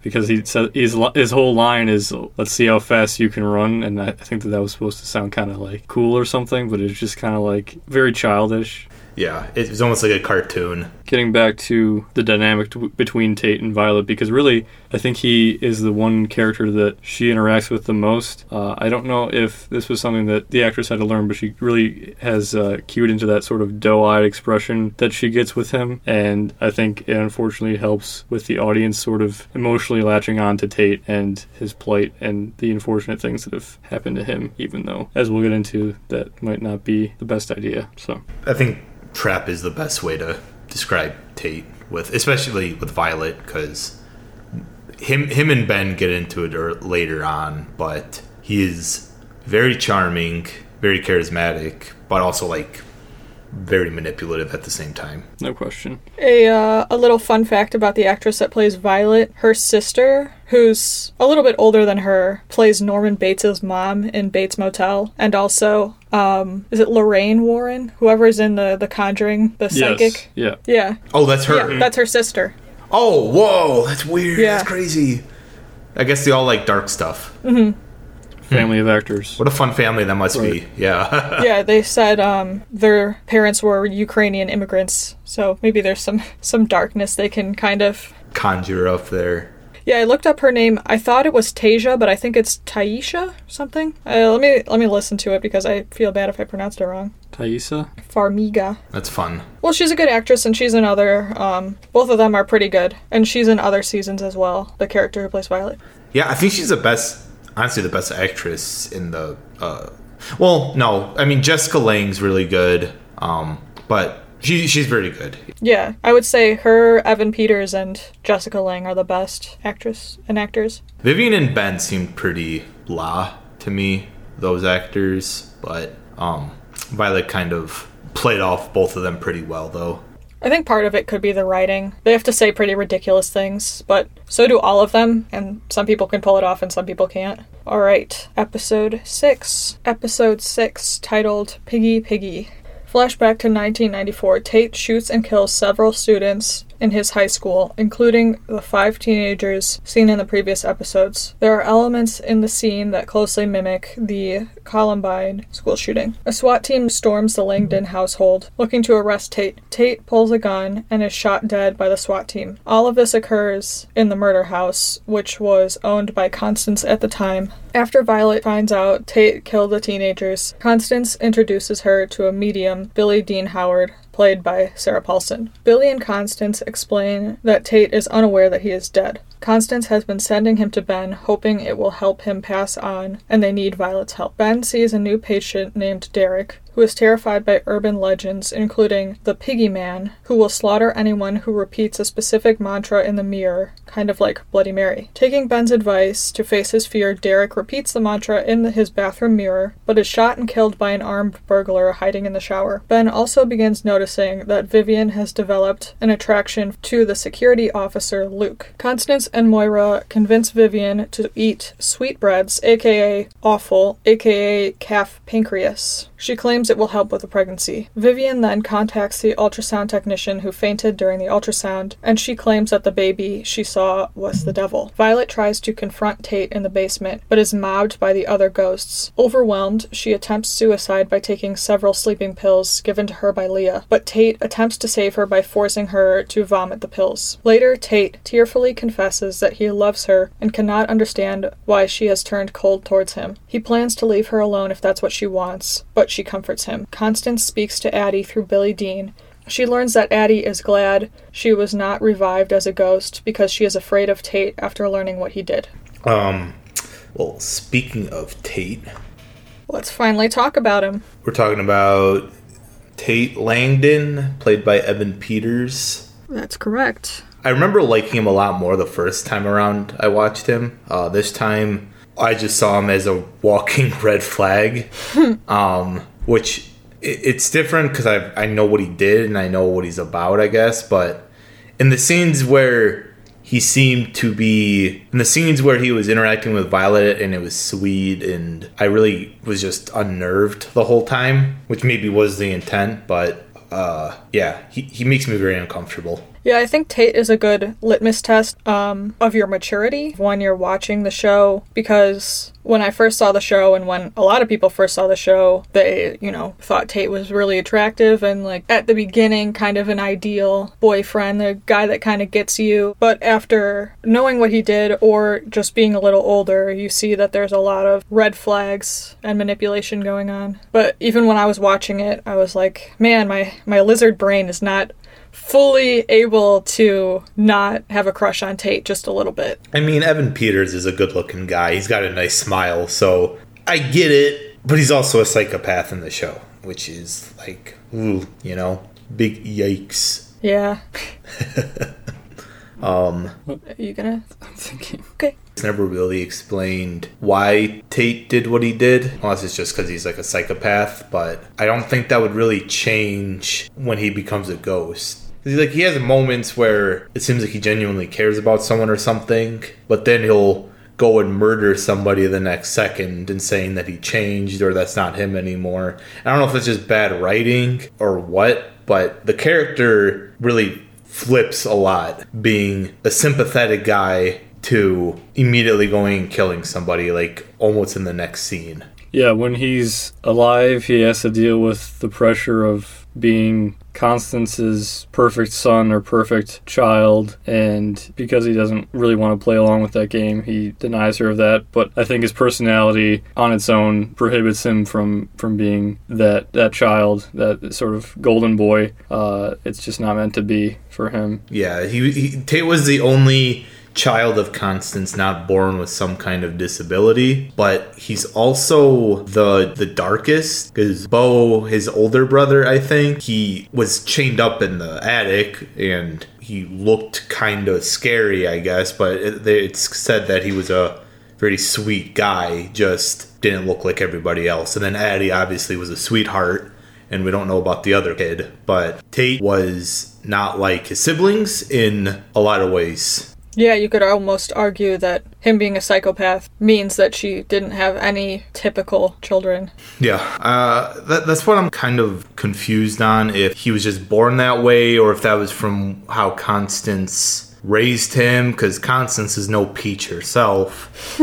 because he said he's, his whole line is, let's see how fast you can run, and I think that that was supposed to sound kind of like cool or something, but it's just kind of like very childish. Yeah, it was almost like a cartoon. Getting back to the dynamic t- between Tate and Violet, because really, I think he is the one character that she interacts with the most. Uh, I don't know if this was something that the actress had to learn, but she really has uh, cued into that sort of doe-eyed expression that she gets with him, and I think it unfortunately helps with the audience sort of emotionally latching on to Tate and his plight and the unfortunate things that have happened to him, even though, as we'll get into, that might not be the best idea. So I think trap is the best way to describe Tate, with especially with Violet, because him him and Ben get into it or later on, but he is very charming, very charismatic, but also like very manipulative at the same time. No question. A uh, a little fun fact about the actress that plays Violet: her sister, who's a little bit older than her, plays Norman Bates' mom in Bates Motel, and also um, is it Lorraine Warren? Whoever's in the, the Conjuring, the psychic. Yes. Yeah. Yeah. Oh, that's her. Yeah, that's her sister. Oh, whoa, that's weird. Yeah. That's crazy. I guess they all like dark stuff. Mm-hmm. Family of actors. What a fun family that must right. be. Yeah. Yeah, they said um, their parents were Ukrainian immigrants, so maybe there's some, some darkness they can kind of conjure up there. Yeah, I looked up her name. I thought it was Tasia, but I think it's Taissa something. Uh, let me let me listen to it because I feel bad if I pronounced it wrong. Taissa Farmiga. That's fun. Well, she's a good actress, and she's in other. Um, both of them are pretty good, and she's in other seasons as well. The character who plays Violet. Yeah, I think she's the best. Honestly, the best actress in the. Uh, well, no, I mean Jessica Lange's really good, um, but she she's very good. Yeah, I would say her, Evan Peters, and Jessica Lange are the best actress and actors. Vivian and Ben seem pretty blah to me, those actors, but um, Violet kind of played off both of them pretty well, though. I think part of it could be the writing. They have to say pretty ridiculous things, but so do all of them, and some people can pull it off and some people can't. All right, episode six. Episode six, titled Piggy Piggy. Flashback to nineteen ninety-four. Tate shoots and kills several students in his high school, including the five teenagers seen in the previous episodes. There are elements in the scene that closely mimic the Columbine school shooting. A SWAT team storms the Langdon household, looking to arrest Tate. Tate pulls a gun and is shot dead by the SWAT team. All of this occurs in the murder house, which was owned by Constance at the time. After Violet finds out Tate killed the teenagers, Constance introduces her to a medium, Billie Dean Howard, played by Sarah Paulson. Billie and Constance explain that Tate is unaware that he is dead. Constance has been sending him to Ben, hoping it will help him pass on, and they need Violet's help. Ben sees a new patient named Derek, who is terrified by urban legends, including the Piggy Man, who will slaughter anyone who repeats a specific mantra in the mirror, kind of like Bloody Mary. Taking Ben's advice to face his fear, Derek repeats the mantra in the, his bathroom mirror, but is shot and killed by an armed burglar hiding in the shower. Ben also begins noticing that Vivian has developed an attraction to the security officer, Luke. Constance and Moira convince Vivian to eat sweetbreads, aka offal, aka calf pancreas. She claims it will help with the pregnancy. Vivian then contacts the ultrasound technician who fainted during the ultrasound, and she claims that the baby she saw was the devil. Violet tries to confront Tate in the basement, but is mobbed by the other ghosts. Overwhelmed, she attempts suicide by taking several sleeping pills given to her by Leah, but Tate attempts to save her by forcing her to vomit the pills. Later, Tate tearfully confesses that he loves her and cannot understand why she has turned cold towards him. He plans to leave her alone if that's what she wants, but she comforts him. Constance speaks to Addie through Billie Dean. She learns that Addie is glad she was not revived as a ghost because she is afraid of Tate after learning what he did. Um, well, speaking of Tate, let's finally talk about him. We're talking about Tate Langdon, played by Evan Peters. That's correct. I remember liking him a lot more the first time around I watched him. Uh, this time I just saw him as a walking red flag, um, which it, it's different because I I know what he did and I know what he's about, I guess. But in the scenes where he seemed to be, in the scenes where he was interacting with Violet and it was sweet, and I really was just unnerved the whole time, which maybe was the intent, but uh, yeah, he, he makes me very uncomfortable. Yeah, I think Tate is a good litmus test um, of your maturity when you're watching the show, because when I first saw the show and when a lot of people first saw the show, they, you know, thought Tate was really attractive and, like, at the beginning, kind of an ideal boyfriend, the guy that kind of gets you. But after knowing what he did or just being a little older, you see that there's a lot of red flags and manipulation going on. But even when I was watching it, I was like, man, my, my lizard brain is not fully able to not have a crush on Tate just a little bit. I mean, Evan Peters is a good-looking guy. He's got a nice smile, so I get it. But he's also a psychopath in the show, which is like, ooh, you know, big yikes. Yeah. um, Are you gonna? I'm thinking. Okay. It's never really explained why Tate did what he did, unless it's just because he's like a psychopath, but I don't think that would really change when he becomes a ghost. Like, he has moments where it seems like he genuinely cares about someone or something, but then he'll go and murder somebody the next second and saying that he changed or that's not him anymore. I don't know if it's just bad writing or what, but the character really flips a lot, being a sympathetic guy to immediately going and killing somebody, like, almost in the next scene. Yeah, when he's alive, he has to deal with the pressure of being Constance's perfect son or perfect child, and because he doesn't really want to play along with that game, he denies her of that. But I think his personality on its own prohibits him from from being that that child, that sort of golden boy. Uh it's just not meant to be for him. Yeah, he, he Tate was the only child of Constance not born with some kind of disability, but he's also the the darkest, because Beau, his older brother, I think, he was chained up in the attic and he looked kind of scary, I guess, but it, it's said that he was a very sweet guy, just didn't look like everybody else. And then Addie obviously was a sweetheart, and we don't know about the other kid, but Tate was not like his siblings in a lot of ways. Yeah, you could almost argue that him being a psychopath means that she didn't have any typical children. Yeah, uh, that, that's what I'm kind of confused on, if he was just born that way or if that was from how Constance raised him, because Constance is no peach herself.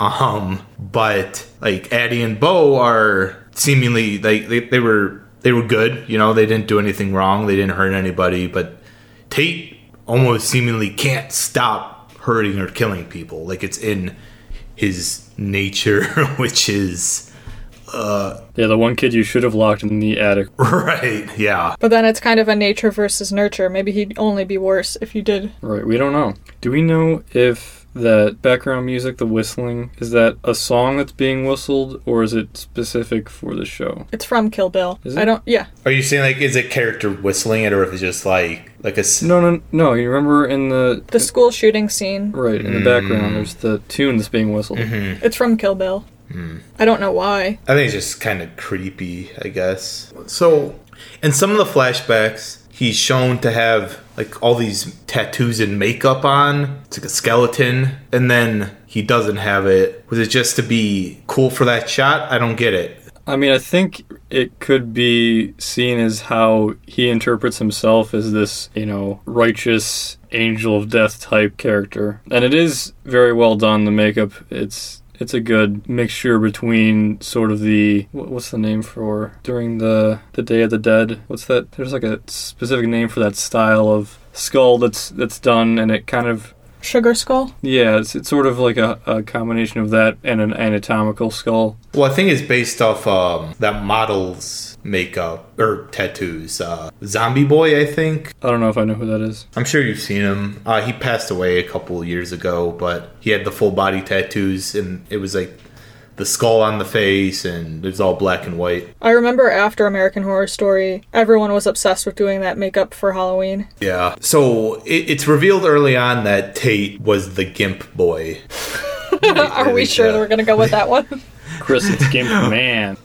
um, but, like, Addie and Beau are seemingly, they, they, they were they were good, you know, they didn't do anything wrong, they didn't hurt anybody, but Tate almost seemingly can't stop hurting or killing people. Like, it's in his nature, which is... Uh, yeah, the one kid you should have locked in the attic. Right, yeah. But then it's kind of a nature versus nurture. Maybe he'd only be worse if you did. Right, we don't know. Do we know if that background music, the whistling, is that a song that's being whistled, or is it specific for the show? It's from Kill Bill. Is it? I don't... Yeah. Are you saying, like, is it character whistling it, or if it's just, like... Like a s- no, no, no. You remember in the... The school shooting scene. Right, in mm. the background, there's the tune that's being whistled. Mm-hmm. It's from Kill Bill. Mm. I don't know why. I think it's just kind of creepy, I guess. So, in some of the flashbacks, he's shown to have, like, all these tattoos and makeup on. It's like a skeleton. And then he doesn't have it. Was it just to be cool for that shot? I don't get it. I mean, I think it could be seen as how he interprets himself as this, you know, righteous angel of death type character. And it is very well done, the makeup. It's it's a good mixture between sort of the, what's the name for, during the, the Day of the Dead? What's that? There's like a specific name for that style of skull that's that's done, and it kind of... Sugar skull? Yeah, it's, it's sort of like a, a combination of that and an anatomical skull. Well, I think it's based off um, that model's makeup, or tattoos. Uh, Zombie Boy, I think. I don't know if I know who that is. I'm sure you've seen him. Uh, he passed away a couple years ago, but he had the full body tattoos, and it was like the skull on the face, and it was all black and white. I remember after American Horror Story, everyone was obsessed with doing that makeup for Halloween. Yeah. So it, it's revealed early on that Tate was the Gimp Boy. Are we sure that we're going to go with that one? Chris, it's Gimp Man.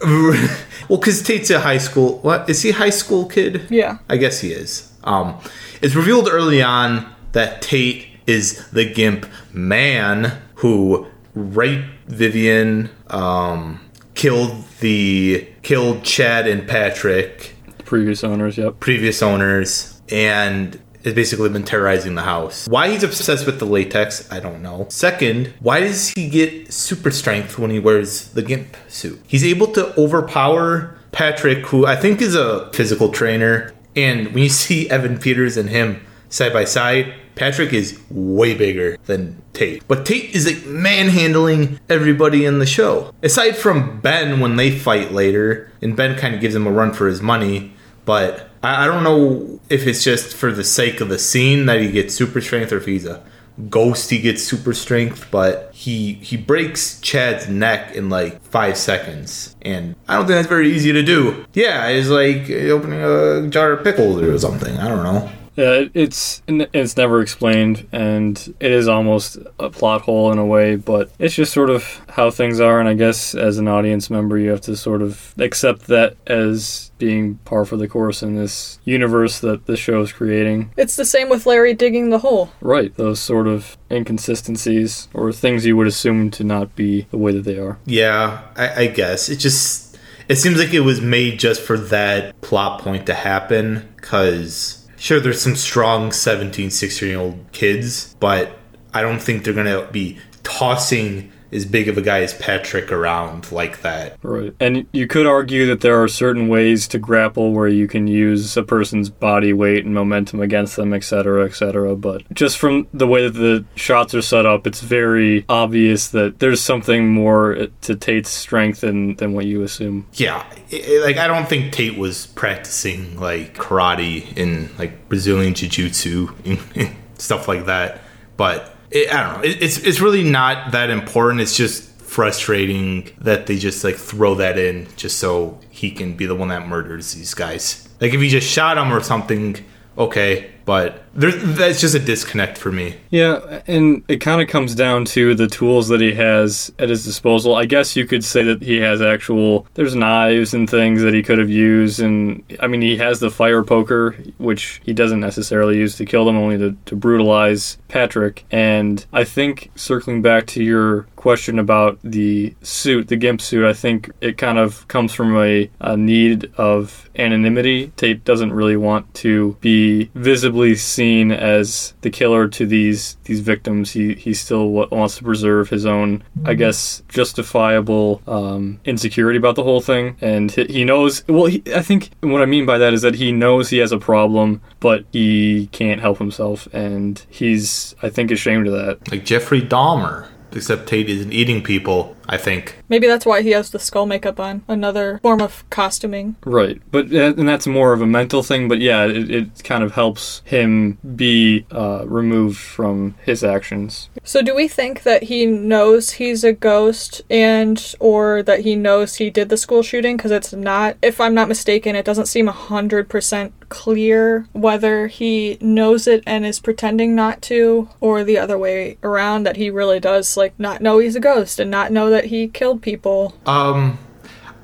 Well, because Tate's a high school... What? Is he a high school kid? Yeah. I guess he is. Um, it's revealed early on that Tate is the Gimp man who raped Vivian, um, killed the killed Chad and Patrick. Previous owners, yep. Previous owners, and has basically been terrorizing the house. Why he's obsessed with the latex, I don't know. Second, why does he get super strength when he wears the Gimp suit? He's able to overpower Patrick, who I think is a physical trainer. And when you see Evan Peters and him side by side, Patrick is way bigger than Tate. But Tate is like manhandling everybody in the show. Aside from Ben when they fight later, and Ben kind of gives him a run for his money, but I don't know if it's just for the sake of the scene that he gets super strength or if he's a ghost he gets super strength, but he he breaks Chad's neck in like five seconds. And I don't think that's very easy to do. Yeah, it's like opening a jar of pickles or something. I don't know. Yeah, it's it's never explained, and it is almost a plot hole in a way, but it's just sort of how things are, and I guess as an audience member, you have to sort of accept that as being par for the course in this universe that the show is creating. It's the same with Larry digging the hole. Right, those sort of inconsistencies, or things you would assume to not be the way that they are. Yeah, I, I guess. It just, it seems like it was made just for that plot point to happen, because sure, there's some strong seventeen, sixteen-year-old kids, but I don't think they're going to be tossing as big of a guy as Patrick around like that. Right. And you could argue that there are certain ways to grapple where you can use a person's body weight and momentum against them, et cetera, et cetera. But just from the way that the shots are set up, it's very obvious that there's something more to Tate's strength than, than what you assume. Yeah. It, it, like, I don't think Tate was practicing, like, karate and, like, Brazilian jiu-jitsu and stuff like that. But It, I don't know. It, it's it's really not that important. It's just frustrating that they just like throw that in just so he can be the one that murders these guys. Like if he just shot him or something, okay. But there, that's just a disconnect for me. Yeah, and it kind of comes down to the tools that he has at his disposal. I guess you could say that he has actual, there's knives and things that he could have used. And, I mean, he has the fire poker, which he doesn't necessarily use to kill them, only to, to brutalize Patrick. And I think, circling back to your question about the suit, the Gimp suit, I think it kind of comes from a, a need of anonymity. Tate doesn't really want to be visible, seen as the killer to these these victims. He he still wants to preserve his own, I guess, justifiable um, insecurity about the whole thing. And he, he knows, well, he, I think what I mean by that is that he knows he has a problem, but he can't help himself. And he's, I think, ashamed of that. Like Jeffrey Dahmer. Except Tate isn't eating people, I think. Maybe that's why he has the skull makeup on. Another form of costuming. Right. But and that's more of a mental thing, but yeah, it, it kind of helps him be uh, removed from his actions. So do we think that he knows he's a ghost and or that he knows he did the school shooting? Because it's not, if I'm not mistaken, it doesn't seem one hundred percent clear whether he knows it and is pretending not to, or the other way around, that he really does like not know he's a ghost and not know that he killed people. Um,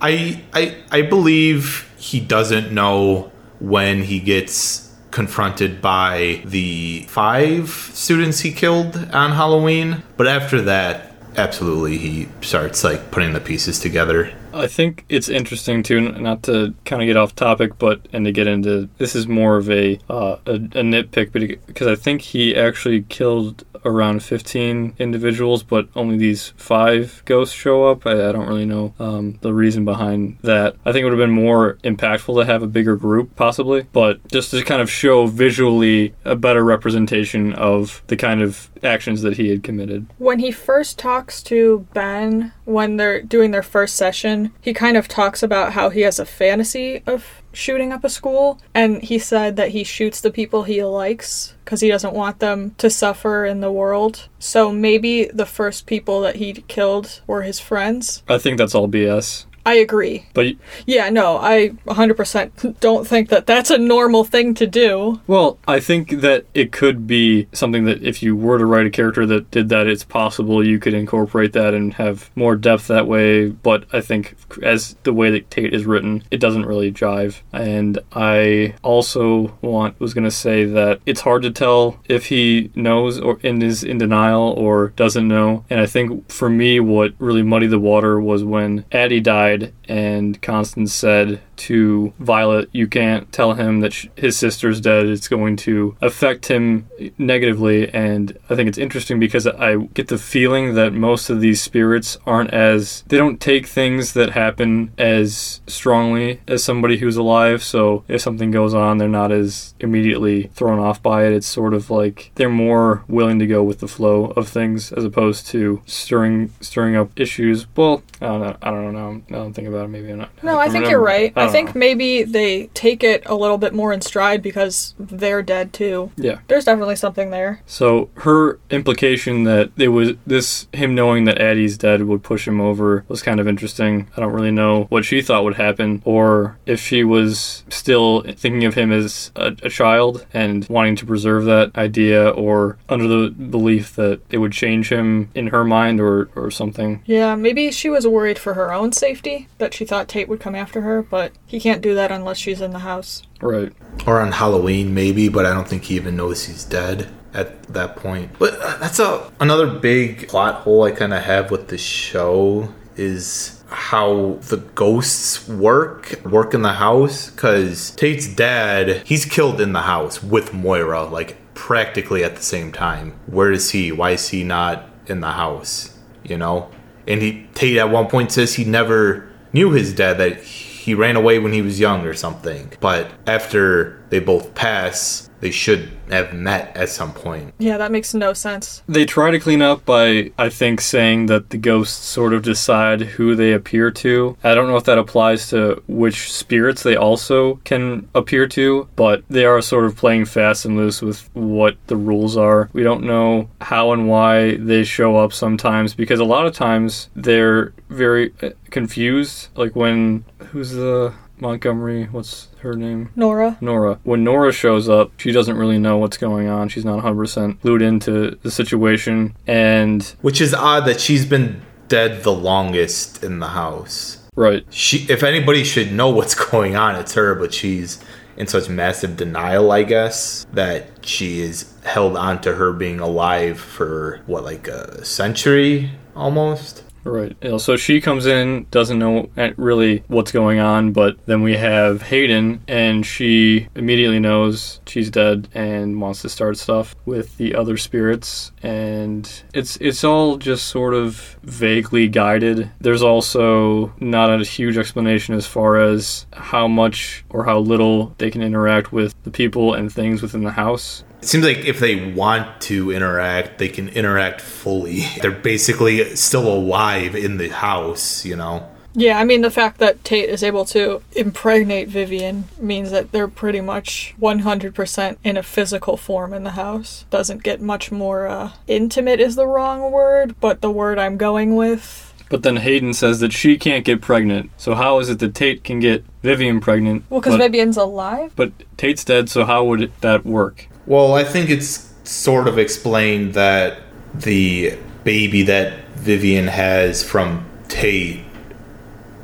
I I I believe he doesn't know when he gets confronted by the five students he killed on Halloween, but after that, absolutely, he starts like putting the pieces together. I think it's interesting, too, not to kind of get off topic, but, and to get into, this is more of a uh, a, a nitpick, because I think he actually killed around fifteen individuals, but only these five ghosts show up. I, I don't really know um, the reason behind that. I think it would have been more impactful to have a bigger group, possibly, but just to kind of show visually a better representation of the kind of actions that he had committed. When he first talks to Ben, when they're doing their first session, he kind of talks about how he has a fantasy of shooting up a school, and he said that he shoots the people he likes because he doesn't want them to suffer in the world. So maybe the first people that he killed were his friends. I think that's all B S. I agree. But you, yeah, no, I one hundred percent don't think that that's a normal thing to do. Well, I think that it could be something that if you were to write a character that did that, it's possible you could incorporate that and have more depth that way. But I think as the way that Tate is written, it doesn't really jive. And I also want was going to say that it's hard to tell if he knows or and is in denial or doesn't know. And I think for me, what really muddied the water was when Addie died and Constance said to Violet, you can't tell him that sh- his sister's dead. It's going to affect him negatively. And I think it's interesting because I get the feeling that most of these spirits aren't as, they don't take things that happen as strongly as somebody who's alive. So if something goes on, they're not as immediately thrown off by it. It's sort of like they're more willing to go with the flow of things as opposed to stirring stirring up issues. Well, I don't know. I don't know. I don't think about it. Maybe I'm not. No, I, I think remember. You're right. I, I think know. Maybe they take it a little bit more in stride because they're dead too. Yeah. There's definitely something there. So her implication that it was this, him knowing that Addie's dead would push him over was kind of interesting. I don't really know what she thought would happen or if she was still thinking of him as a, a child and wanting to preserve that idea or under the belief that it would change him in her mind or, or something. Yeah, maybe she was worried for her own safety, that she thought Tate would come after her, but he can't do that unless she's in the house. Right. Or on Halloween, maybe, but I don't think he even knows he's dead at that point. But that's a, another big plot hole I kind of have with the show is how the ghosts work work in the house, because Tate's dad, he's killed in the house with Moira, like practically at the same time. Where is he? Why is he not in the house? You know? And he, Tate at one point says he never knew his dad, that he ran away when he was young or something. But after they both pass, they should have met at some point. Yeah, that makes no sense. They try to clean up by, I think, saying that the ghosts sort of decide who they appear to. I don't know if that applies to which spirits they also can appear to, but they are sort of playing fast and loose with what the rules are. We don't know how and why they show up sometimes, because a lot of times they're very confused. Like when, who's the Montgomery, what's her name? Nora. Nora. When Nora shows up, she doesn't really know what's going on. She's not one hundred percent clued into the situation. And which is odd that she's been dead the longest in the house. Right. She, if anybody should know what's going on, it's her, but she's in such massive denial, I guess, that she is held on to her being alive for, what, like a century almost? Right. So she comes in, doesn't know really what's going on, but then we have Hayden, and she immediately knows she's dead and wants to start stuff with the other spirits, and it's it's all just sort of vaguely guided. There's also not a huge explanation as far as how much or how little they can interact with the people and things within the house. It seems like if they want to interact, they can interact fully. They're basically still alive in the house, you know? Yeah, I mean, the fact that Tate is able to impregnate Vivian means that they're pretty much one hundred percent in a physical form in the house. Doesn't get much more uh, intimate is the wrong word, but the word I'm going with. But then Hayden says that she can't get pregnant. So how is it that Tate can get Vivian pregnant? Well, because Vivian's alive. But Tate's dead, so how would that work? Well, I think it's sort of explained that the baby that Vivian has from Tate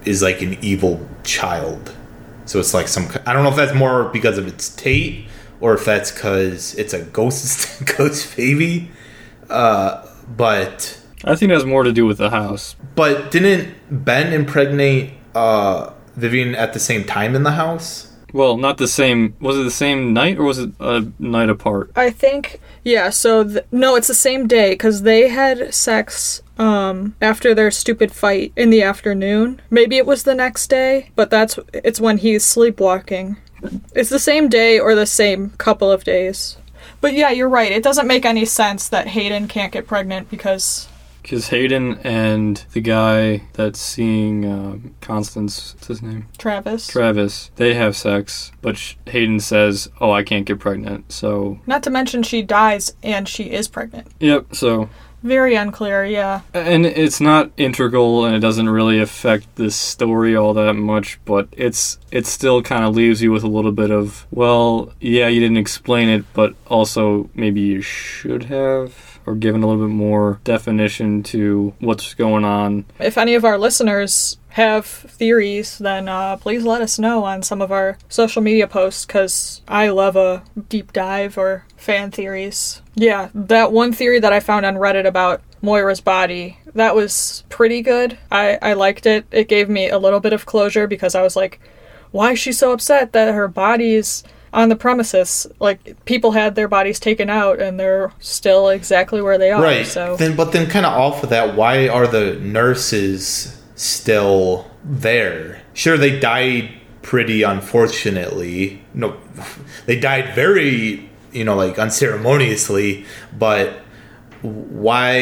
is like an evil child. So it's like some... I don't know if that's more because of it's Tate or if that's because it's a ghost, ghost baby. Uh, but... I think it has more to do with the house. But didn't Ben impregnate uh, Vivian at the same time in the house? Well, not the same. Was it the same night or was it a night apart? I think, yeah. So, th- no, it's the same day because they had sex um, after their stupid fight in the afternoon. Maybe it was the next day, but that's it's when he's sleepwalking. It's the same day or the same couple of days. But yeah, you're right. It doesn't make any sense that Hayden can't get pregnant because... Because Hayden and the guy that's seeing uh, Constance, what's his name? Travis. Travis. They have sex, but sh- Hayden says, oh, I can't get pregnant, so... Not to mention she dies and she is pregnant. Yep, so... Very unclear, yeah. And it's not integral, and it doesn't really affect this story all that much, but it's it still kind of leaves you with a little bit of, well, yeah, you didn't explain it, but also maybe you should have, or given a little bit more definition to what's going on. If any of our listeners have theories, then uh, please let us know on some of our social media posts, because I love a deep dive or fan theories. Yeah, that one theory that I found on Reddit about Moira's body, that was pretty good. I, I liked it. It gave me a little bit of closure, because I was like, why is she so upset that her body is on the premises? Like, people had their bodies taken out, and they're still exactly where they are. Right. So. Then, but then kind of off of that, why are the nurses still there? Sure, they died pretty unfortunately. No, they died very, you know, like unceremoniously, but why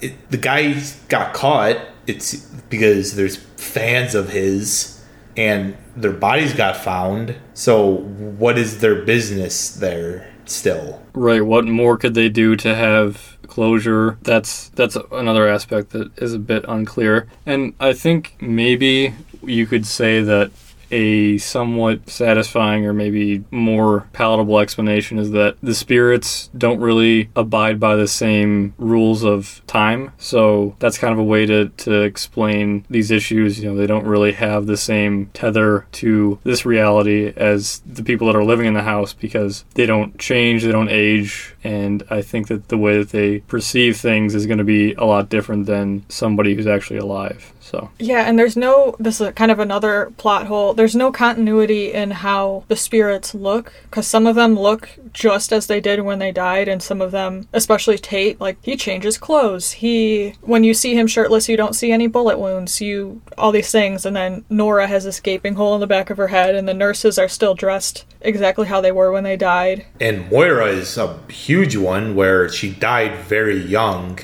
it, the guy got caught, it's because there's fans of his and their bodies got found. So what is their business there still? Right, what more could they do to have closure? That's that's another aspect that is a bit unclear. And I think maybe you could say that a somewhat satisfying or maybe more palatable explanation is that the spirits don't really abide by the same rules of time. So that's kind of a way to, to explain these issues. You know, they don't really have the same tether to this reality as the people that are living in the house, because they don't change, they don't age. And I think that the way that they perceive things is going to be a lot different than somebody who's actually alive. So yeah, and there's no, this is kind of another plot hole, there's no continuity in how the spirits look, because some of them look just as they did when they died, and some of them, especially Tate, like, he changes clothes. He, when you see him shirtless, you don't see any bullet wounds, you, all these things, and then Nora has this gaping hole in the back of her head, and the nurses are still dressed exactly how they were when they died. And Moira is a huge one, where she died very young,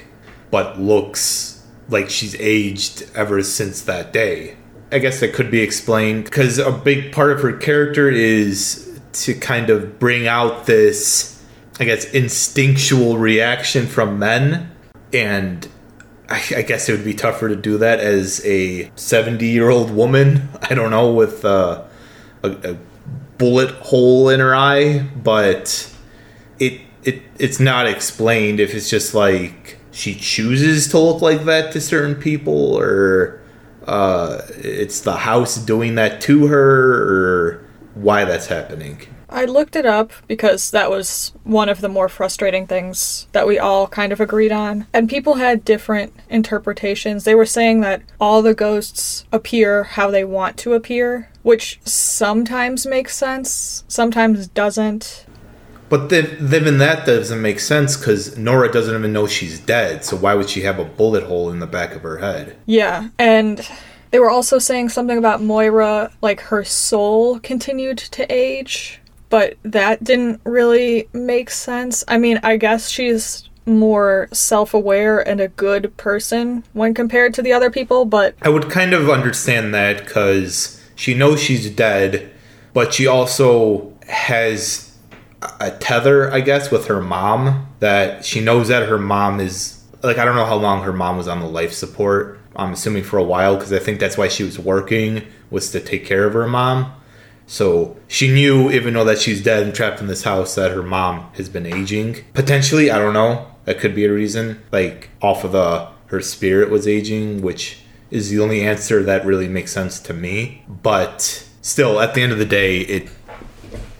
but looks like she's aged ever since that day. I guess that could be explained, because a big part of her character is to kind of bring out this, I guess, instinctual reaction from men. And I, I guess it would be tougher to do that as a seventy-year-old woman. I don't know, with uh, a, a bullet hole in her eye. But it it it's not explained if it's just like she chooses to look like that to certain people, or uh, it's the house doing that to her, or why that's happening. I looked it up, because that was one of the more frustrating things that we all kind of agreed on. And people had different interpretations. They were saying that all the ghosts appear how they want to appear, which sometimes makes sense, sometimes doesn't. But then, even that doesn't make sense, because Nora doesn't even know she's dead, so why would she have a bullet hole in the back of her head? Yeah, and they were also saying something about Moira, like her soul continued to age, but that didn't really make sense. I mean, I guess she's more self-aware and a good person when compared to the other people, but I would kind of understand that, because she knows she's dead, but she also has a tether, I guess, with her mom, that she knows that her mom is, like, I don't know how long her mom was on the life support. I'm assuming for a while, because I think that's why she was working, was to take care of her mom. So she knew, even though that she's dead and trapped in this house, that her mom has been aging. Potentially, I don't know. That could be a reason. Like, off of the, her spirit was aging, which is the only answer that really makes sense to me. But still, at the end of the day, it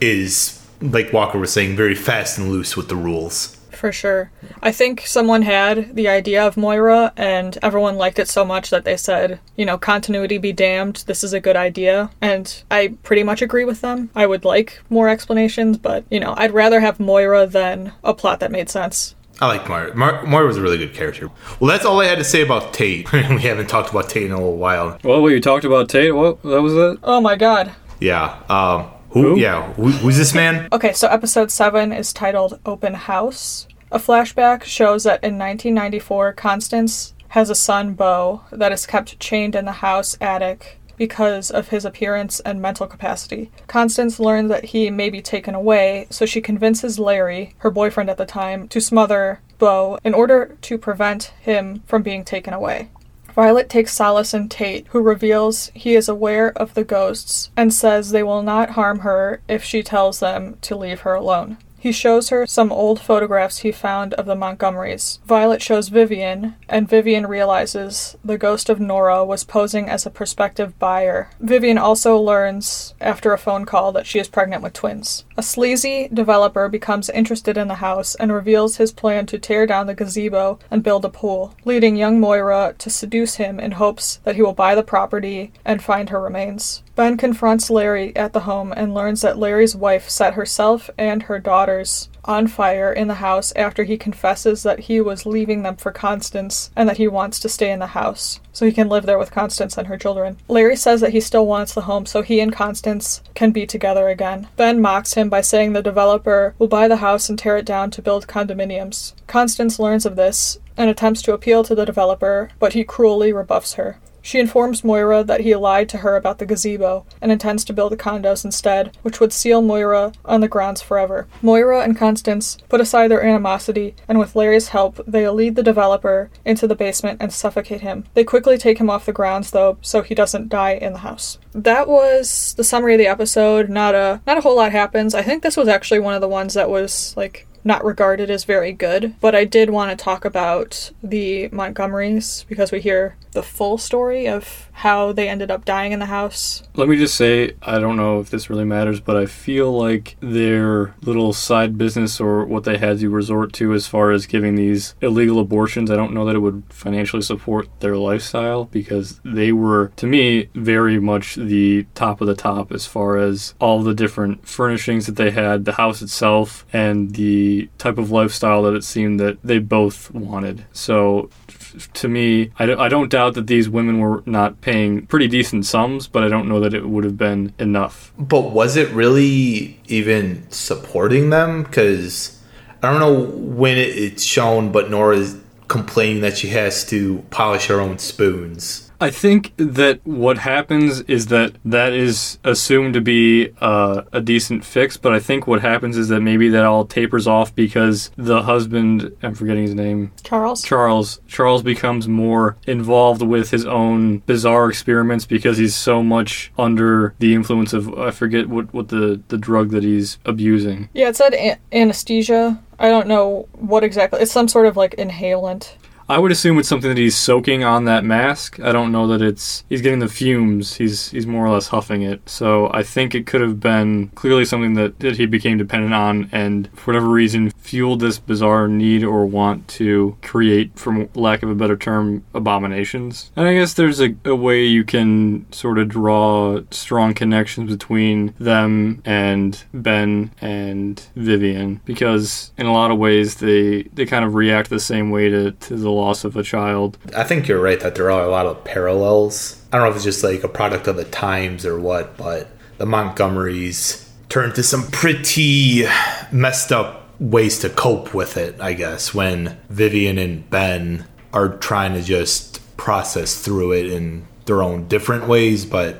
is, like Walker was saying, very fast and loose with the rules. For sure. I think someone had the idea of Moira, and everyone liked it so much that they said, you know, continuity be damned, this is a good idea. And I pretty much agree with them. I would like more explanations, but, you know, I'd rather have Moira than a plot that made sense. I like Moira. Mar- Moira was a really good character. Well, that's all I had to say about Tate. We haven't talked about Tate in a little while. Well, we talked about Tate. What? That was it? Oh, my God. Yeah. Um... Who? Yeah, Who, who's this man? Okay, so episode seven is titled Open House. A flashback shows that in nineteen ninety-four, Constance has a son, Beau, that is kept chained in the house attic because of his appearance and mental capacity. Constance learned that he may be taken away, so she convinces Larry, her boyfriend at the time, to smother bow in order to prevent him from being taken away. Violet takes solace in Tate, who reveals he is aware of the ghosts and says they will not harm her if she tells them to leave her alone. He shows her some old photographs he found of the Montgomerys. Violet shows Vivian, and Vivian realizes the ghost of Nora was posing as a prospective buyer. Vivian also learns, after a phone call, that she is pregnant with twins. A sleazy developer becomes interested in the house and reveals his plan to tear down the gazebo and build a pool, leading young Moira to seduce him in hopes that he will buy the property and find her remains. Ben confronts Larry at the home and learns that Larry's wife set herself and her daughters on fire in the house after he confesses that he was leaving them for Constance and that he wants to stay in the house so he can live there with Constance and her children. Larry says that he still wants the home so he and Constance can be together again. Ben mocks him by saying the developer will buy the house and tear it down to build condominiums. Constance learns of this and attempts to appeal to the developer, but he cruelly rebuffs her. She informs Moira that he lied to her about the gazebo and intends to build the condos instead, which would seal Moira on the grounds forever. Moira and Constance put aside their animosity, and with Larry's help, they lead the developer into the basement and suffocate him. They quickly take him off the grounds, though, so he doesn't die in the house. That was the summary of the episode. Not a, not a whole lot happens. I think this was actually one of the ones that was, like, not regarded as very good, but I did want to talk about the Montgomerys because we hear the full story of how they ended up dying in the house. Let me just say, I don't know if this really matters, but I feel like their little side business or what they had to resort to as far as giving these illegal abortions, I don't know that it would financially support their lifestyle because they were, to me, very much the top of the top as far as all the different furnishings that they had, the house itself, and the type of lifestyle that it seemed that they both wanted. So f- to me, I, d- I don't doubt that these women were not paying pretty decent sums, but I don't know that it would have been enough. But was it really even supporting them? Because I don't know when it, it's shown, but Nora's complaining that she has to polish her own spoons. I think that what happens is that that is assumed to be uh, a decent fix, but I think what happens is that maybe that all tapers off because the husband, I'm forgetting his name. Charles. Charles. Charles becomes more involved with his own bizarre experiments because he's so much under the influence of, I forget what, what the, the drug that he's abusing. Yeah, it said an- anesthesia. I don't know what exactly. It's some sort of like inhalant. I would assume it's something that he's soaking on that mask. I don't know that it's... He's getting the fumes. He's he's more or less huffing it. So I think it could have been clearly something that, that he became dependent on and, for whatever reason, fueled this bizarre need or want to create, for lack of a better term, abominations. And I guess there's a, a way you can sort of draw strong connections between them and Ben and Vivian because, in a lot of ways, they, they kind of react the same way to, to the loss of a child. I think you're right that there are a lot of parallels. I don't know if it's just like a product of the times or what, but the Montgomerys turned to some pretty messed up ways to cope with it, I guess, when Vivian and Ben are trying to just process through it in their own different ways, but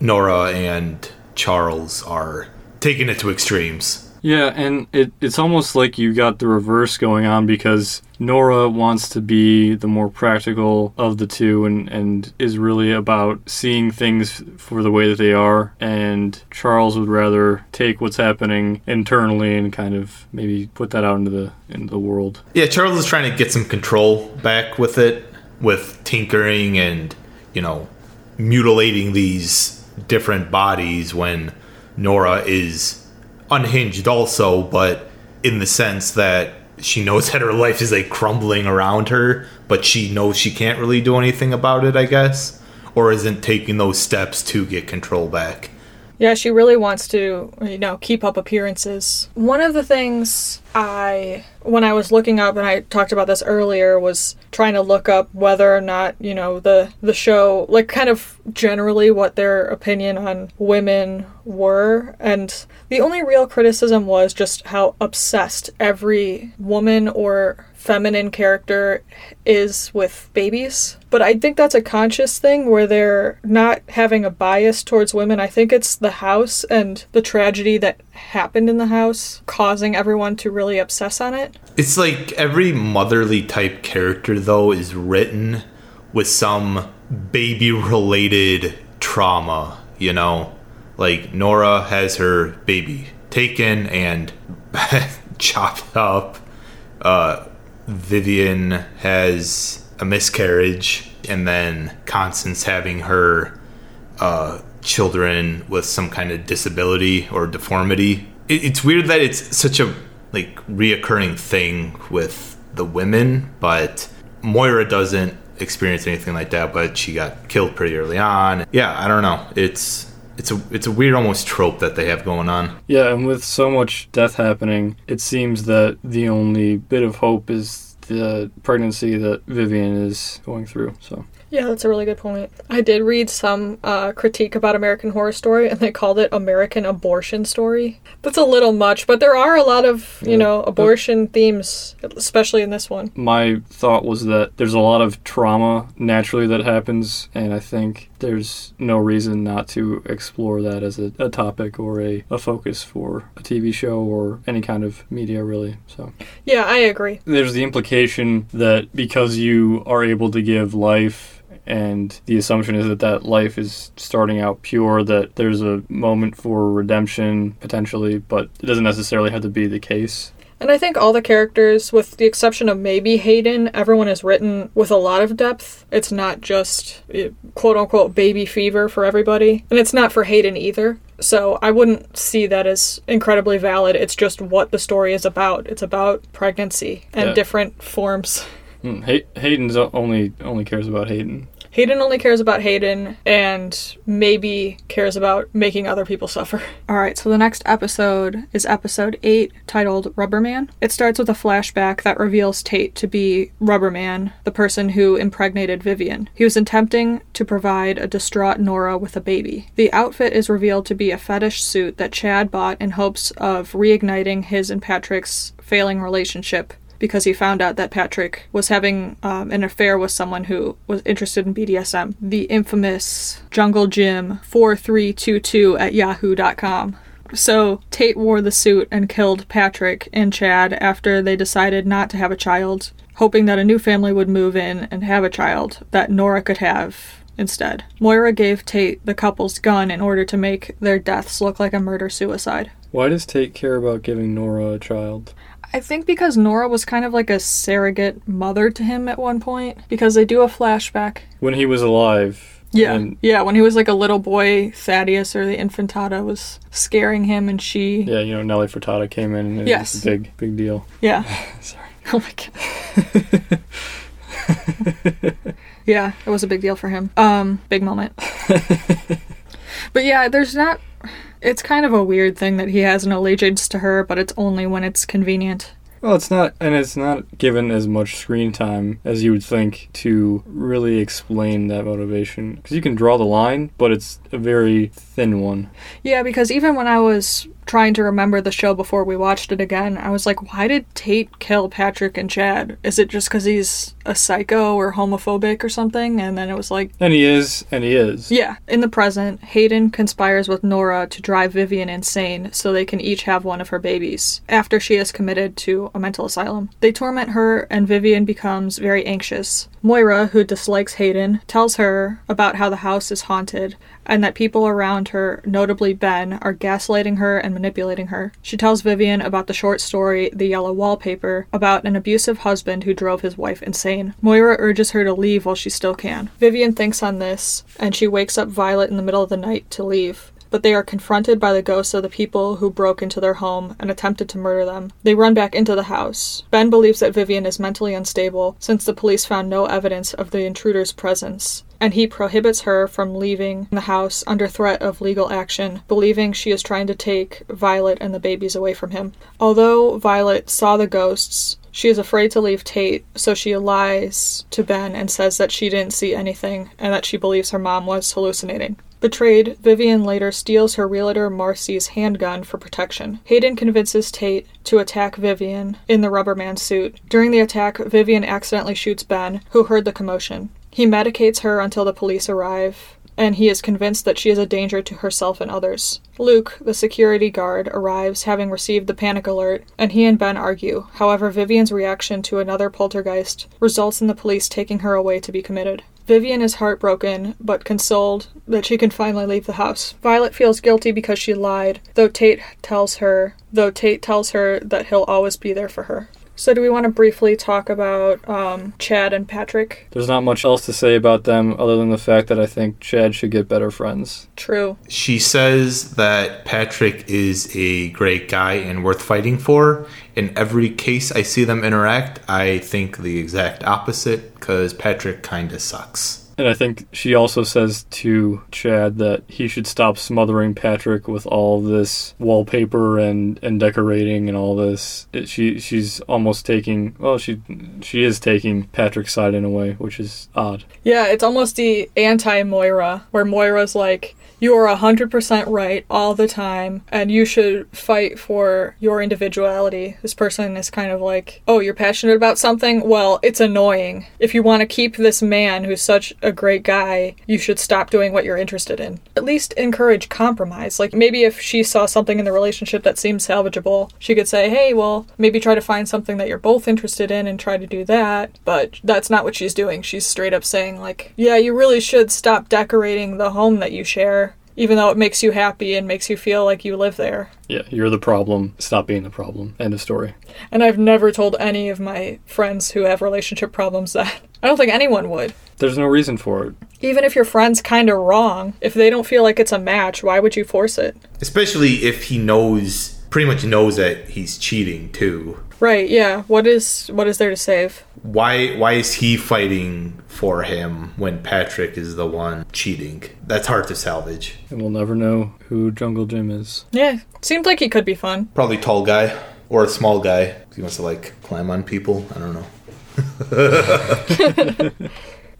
Nora and Charles are taking it to extremes. Yeah, and it, it's almost like you got the reverse going on because Nora wants to be the more practical of the two and, and is really about seeing things for the way that they are, and Charles would rather take what's happening internally and kind of maybe put that out into the into the world. Yeah, Charles is trying to get some control back with it, with tinkering and, you know, mutilating these different bodies when Nora is unhinged also, but in the sense that she knows that her life is like crumbling around her, but she knows she can't really do anything about it, I guess, or isn't taking those steps to get control back. Yeah, she really wants to, you know, keep up appearances. One of the things I, when I was looking up, and I talked about this earlier, was trying to look up whether or not, you know, the, the show, like kind of generally what their opinion on women were. And the only real criticism was just how obsessed every woman or feminine character is with babies. But I think that's a conscious thing where they're not having a bias towards women. I think it's the house and the tragedy that happened in the house, causing everyone to really obsess on it. It's like every motherly type character, though, is written with some baby-related trauma, you know? Like, Nora has her baby taken and chopped up. Uh, Vivian has a miscarriage, and then Constance having her uh, children with some kind of disability or deformity. It, it's weird that it's such a like reoccurring thing with the women, but Moira doesn't experience anything like that, but she got killed pretty early on. Yeah, I don't know. It's... It's a it's a weird almost trope that they have going on. Yeah, and with so much death happening, it seems that the only bit of hope is the pregnancy that Vivian is going through. So yeah, that's a really good point. I did read some uh, critique about American Horror Story, and they called it American Abortion Story. That's a little much, but there are a lot of, you yeah. know, abortion but themes, especially in this one. My thought was that there's a lot of trauma naturally that happens, and I think there's no reason not to explore that as a, a topic or a, a focus for a T V show or any kind of media, really. So yeah, I agree. There's the implication that because you are able to give life, and the assumption is that that life is starting out pure, that there's a moment for redemption, potentially, but it doesn't necessarily have to be the case. And I think all the characters, with the exception of maybe Hayden, everyone is written with a lot of depth. It's not just quote-unquote baby fever for everybody. And it's not for Hayden either. So I wouldn't see that as incredibly valid. It's just what the story is about. It's about pregnancy and yeah. different forms. Hmm. Hay- Hayden's only only cares about Hayden. Hayden only cares about Hayden and maybe cares about making other people suffer. All right, so the next episode is episode eight, titled Rubber Man. It starts with a flashback that reveals Tate to be Rubber Man, the person who impregnated Vivian. He was attempting to provide a distraught Nora with a baby. The outfit is revealed to be a fetish suit that Chad bought in hopes of reigniting his and Patrick's failing relationship, because he found out that Patrick was having um, an affair with someone who was interested in B D S M. The infamous Jungle Jim four three two two at yahoo dot com. So Tate wore the suit and killed Patrick and Chad after they decided not to have a child, hoping that a new family would move in and have a child that Nora could have instead. Moira gave Tate the couple's gun in order to make their deaths look like a murder-suicide. Why does Tate care about giving Nora a child? I think because Nora was kind of like a surrogate mother to him at one point, because they do a flashback. When he was alive. Yeah, and yeah, when he was like a little boy, Thaddeus or the Infantata was scaring him, and she... Yeah, you know, Nelly Furtado came in, and it yes. was a big, big deal. Yeah. Sorry. Oh my God. Yeah, it was a big deal for him. Um, big moment. But yeah, there's not... It's kind of a weird thing that he has an allegiance to her, but it's only when it's convenient. Well, it's not, and it's not given as much screen time as you would think to really explain that motivation. Because you can draw the line, but it's a very thin one. Yeah, because even when I was trying to remember the show before we watched it again, I was like, why did Tate kill Patrick and Chad? Is it just because he's a psycho or homophobic or something? And then it was like... And he is, and he is. Yeah. In the present, Hayden conspires with Nora to drive Vivian insane so they can each have one of her babies after she is committed to a mental asylum. They torment her, and Vivian becomes very anxious. Moira, who dislikes Hayden, tells her about how the house is haunted and that people around her, notably Ben, are gaslighting her and manipulating her. She tells Vivian about the short story, The Yellow Wallpaper, about an abusive husband who drove his wife insane. Moira urges her to leave while she still can. Vivian thinks on this, and she wakes up Violet in the middle of the night to leave, but they are confronted by the ghosts of the people who broke into their home and attempted to murder them. They run back into the house. Ben believes that Vivian is mentally unstable, since the police found no evidence of the intruder's presence, and he prohibits her from leaving the house under threat of legal action, believing she is trying to take Violet and the babies away from him. Although Violet saw the ghosts, she is afraid to leave Tate, so she lies to Ben and says that she didn't see anything and that she believes her mom was hallucinating. Betrayed, Vivian later steals her realtor Marcy's handgun for protection. Hayden convinces Tate to attack Vivian in the Rubber Man suit. During the attack, Vivian accidentally shoots Ben, who heard the commotion. He medicates her until the police arrive, and he is convinced that she is a danger to herself and others. Luke, the security guard, arrives, having received the panic alert, and he and Ben argue. However, Vivian's reaction to another poltergeist results in the police taking her away to be committed. Vivian is heartbroken, but consoled that she can finally leave the house. Violet feels guilty because she lied, though Tate tells her, though Tate tells her that he'll always be there for her. So do we want to briefly talk about um, Chad and Patrick? There's not much else to say about them other than the fact that I think Chad should get better friends. True. She says that Patrick is a great guy and worth fighting for. In every case I see them interact, I think the exact opposite, because Patrick kind of sucks. And I think she also says to Chad that he should stop smothering Patrick with all this wallpaper and, and decorating and all this. It, she she's almost taking, well, she she is taking Patrick's side in a way, which is odd. Yeah, it's almost the anti-Moira, where Moira's like, you are one hundred percent right all the time, and you should fight for your individuality. This person is kind of like, oh, you're passionate about something? Well, it's annoying. If you want to keep this man who's such a great guy, you should stop doing what you're interested in. At least encourage compromise. Like, maybe if she saw something in the relationship that seemed salvageable, she could say, hey, well, maybe try to find something that you're both interested in and try to do that. But that's not what she's doing. She's straight up saying, like, yeah, you really should stop decorating the home that you share, even though it makes you happy and makes you feel like you live there. Yeah, you're the problem. Stop being the problem. End of story. And I've never told any of my friends who have relationship problems that. I don't think anyone would. There's no reason for it. Even if your friend's kind of wrong, if they don't feel like it's a match, why would you force it? Especially if he knows, pretty much knows that he's cheating too. Right, yeah. What is what is there to save? Why why is he fighting for him when Patrick is the one cheating? That's hard to salvage. And we'll never know who Jungle Jim is. Yeah, seemed like he could be fun. Probably tall guy or a small guy. He wants to, like, climb on people. I don't know.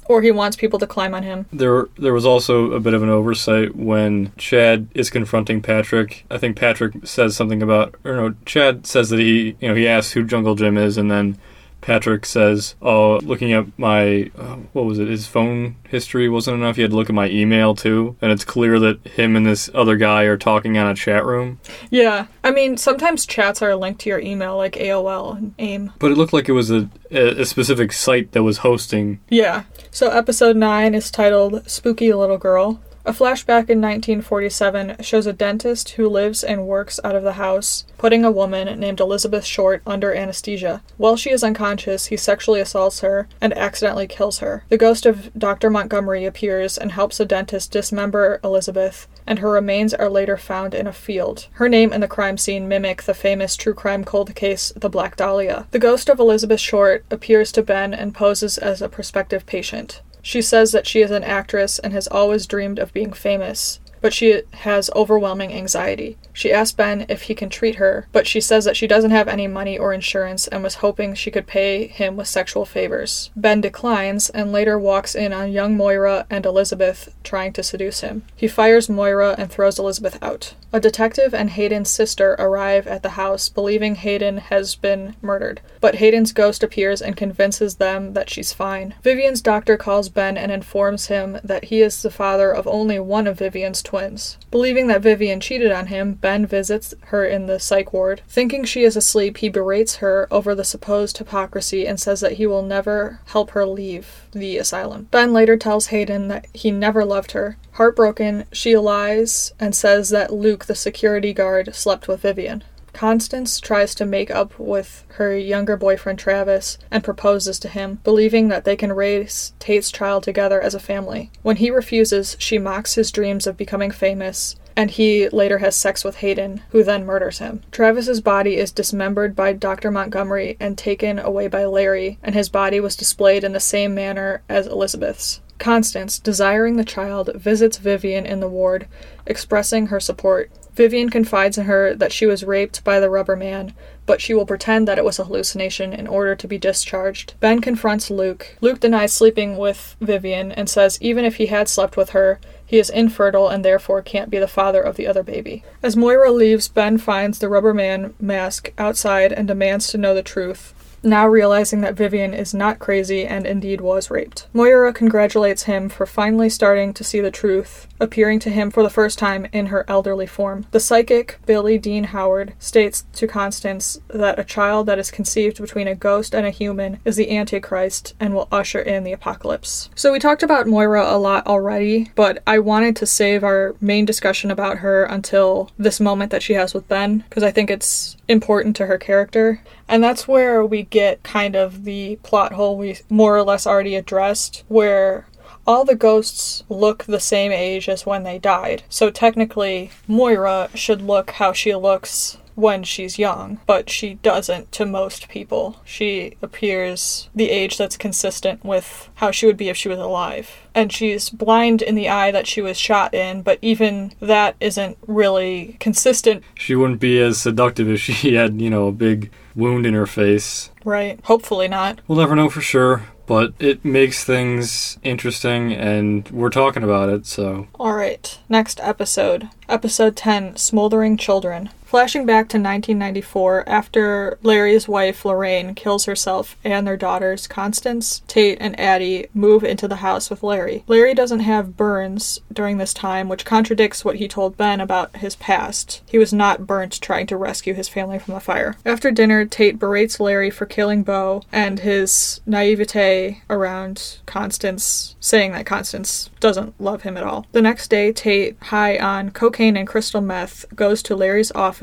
Or he wants people to climb on him. There there was also a bit of an oversight when Chad is confronting Patrick. I think Patrick says something about, or no, Chad says that he, you know, he asks who Jungle Jim is, and then Patrick says, oh, looking at my, uh, what was it, his phone history wasn't enough. He had to look at my email, too. And it's clear that him and this other guy are talking on a chat room. Yeah. I mean, sometimes chats are linked to your email, like A O L and AIM. But it looked like it was a, a specific site that was hosting. Yeah. So episode nine is titled Spooky Little Girl. A flashback in nineteen forty-seven shows a dentist who lives and works out of the house, putting a woman named Elizabeth Short under anesthesia. While she is unconscious, he sexually assaults her and accidentally kills her. The ghost of Doctor Montgomery appears and helps a dentist dismember Elizabeth, and her remains are later found in a field. Her name and the crime scene mimic the famous true crime cold case, the Black Dahlia. The ghost of Elizabeth Short appears to Ben and poses as a prospective patient. She says that she is an actress and has always dreamed of being famous, but she has overwhelming anxiety. She asks Ben if he can treat her, but she says that she doesn't have any money or insurance and was hoping she could pay him with sexual favors. Ben declines and later walks in on young Moira and Elizabeth trying to seduce him. He fires Moira and throws Elizabeth out. A detective and Hayden's sister arrive at the house, believing Hayden has been murdered, but Hayden's ghost appears and convinces them that she's fine. Vivian's doctor calls Ben and informs him that he is the father of only one of Vivian's twins. Believing that Vivian cheated on him, Ben visits her in the psych ward. Thinking she is asleep, he berates her over the supposed hypocrisy and says that he will never help her leave the asylum. Ben later tells Hayden that he never loved her. Heartbroken, she lies and says that Luke, the security guard, slept with Vivian. Constance tries to make up with her younger boyfriend Travis and proposes to him, believing that they can raise Tate's child together as a family. When he refuses, she mocks his dreams of becoming famous, and he later has sex with Hayden, who then murders him. Travis's body is dismembered by Doctor Montgomery and taken away by Larry, and his body was displayed in the same manner as Elizabeth's. Constance, desiring the child, visits Vivian in the ward, expressing her support. Vivian confides in her that she was raped by the rubber man, but she will pretend that it was a hallucination in order to be discharged. Ben confronts Luke. Luke denies sleeping with Vivian and says even if he had slept with her, he is infertile and therefore can't be the father of the other baby. As Moira leaves, Ben finds the rubber man mask outside and demands to know the truth. now realizing that Vivian is not crazy and indeed was raped. Moira congratulates him for finally starting to see the truth, appearing to him for the first time in her elderly form. The psychic, Billie Dean Howard, states to Constance that a child that is conceived between a ghost and a human is the Antichrist and will usher in the apocalypse. So we talked about Moira a lot already, but I wanted to save our main discussion about her until this moment that she has with Ben, because I think it's important to her character. And that's where we get kind of the plot hole we more or less already addressed, where all the ghosts look the same age as when they died. So technically, Moira should look how she looks when she's young, but she doesn't to most people. She appears the age that's consistent with how she would be if she was alive. And she's blind in the eye that she was shot in, but even that isn't really consistent. She wouldn't be as seductive if she had, you know, a big wound in her face. Right. Hopefully not. We'll never know for sure, but it makes things interesting, and we're talking about it, so. All right. Next episode. Episode ten, Smoldering Children. Flashing back to nineteen ninety-four, after Larry's wife, Lorraine, kills herself and their daughters, Constance, Tate, and Addie move into the house with Larry. Larry doesn't have burns during this time, which contradicts what he told Ben about his past. He was not burnt trying to rescue his family from the fire. After dinner, Tate berates Larry for killing Beau and his naivete around Constance, saying that Constance doesn't love him at all. The next day, Tate, high on cocaine and crystal meth, goes to Larry's office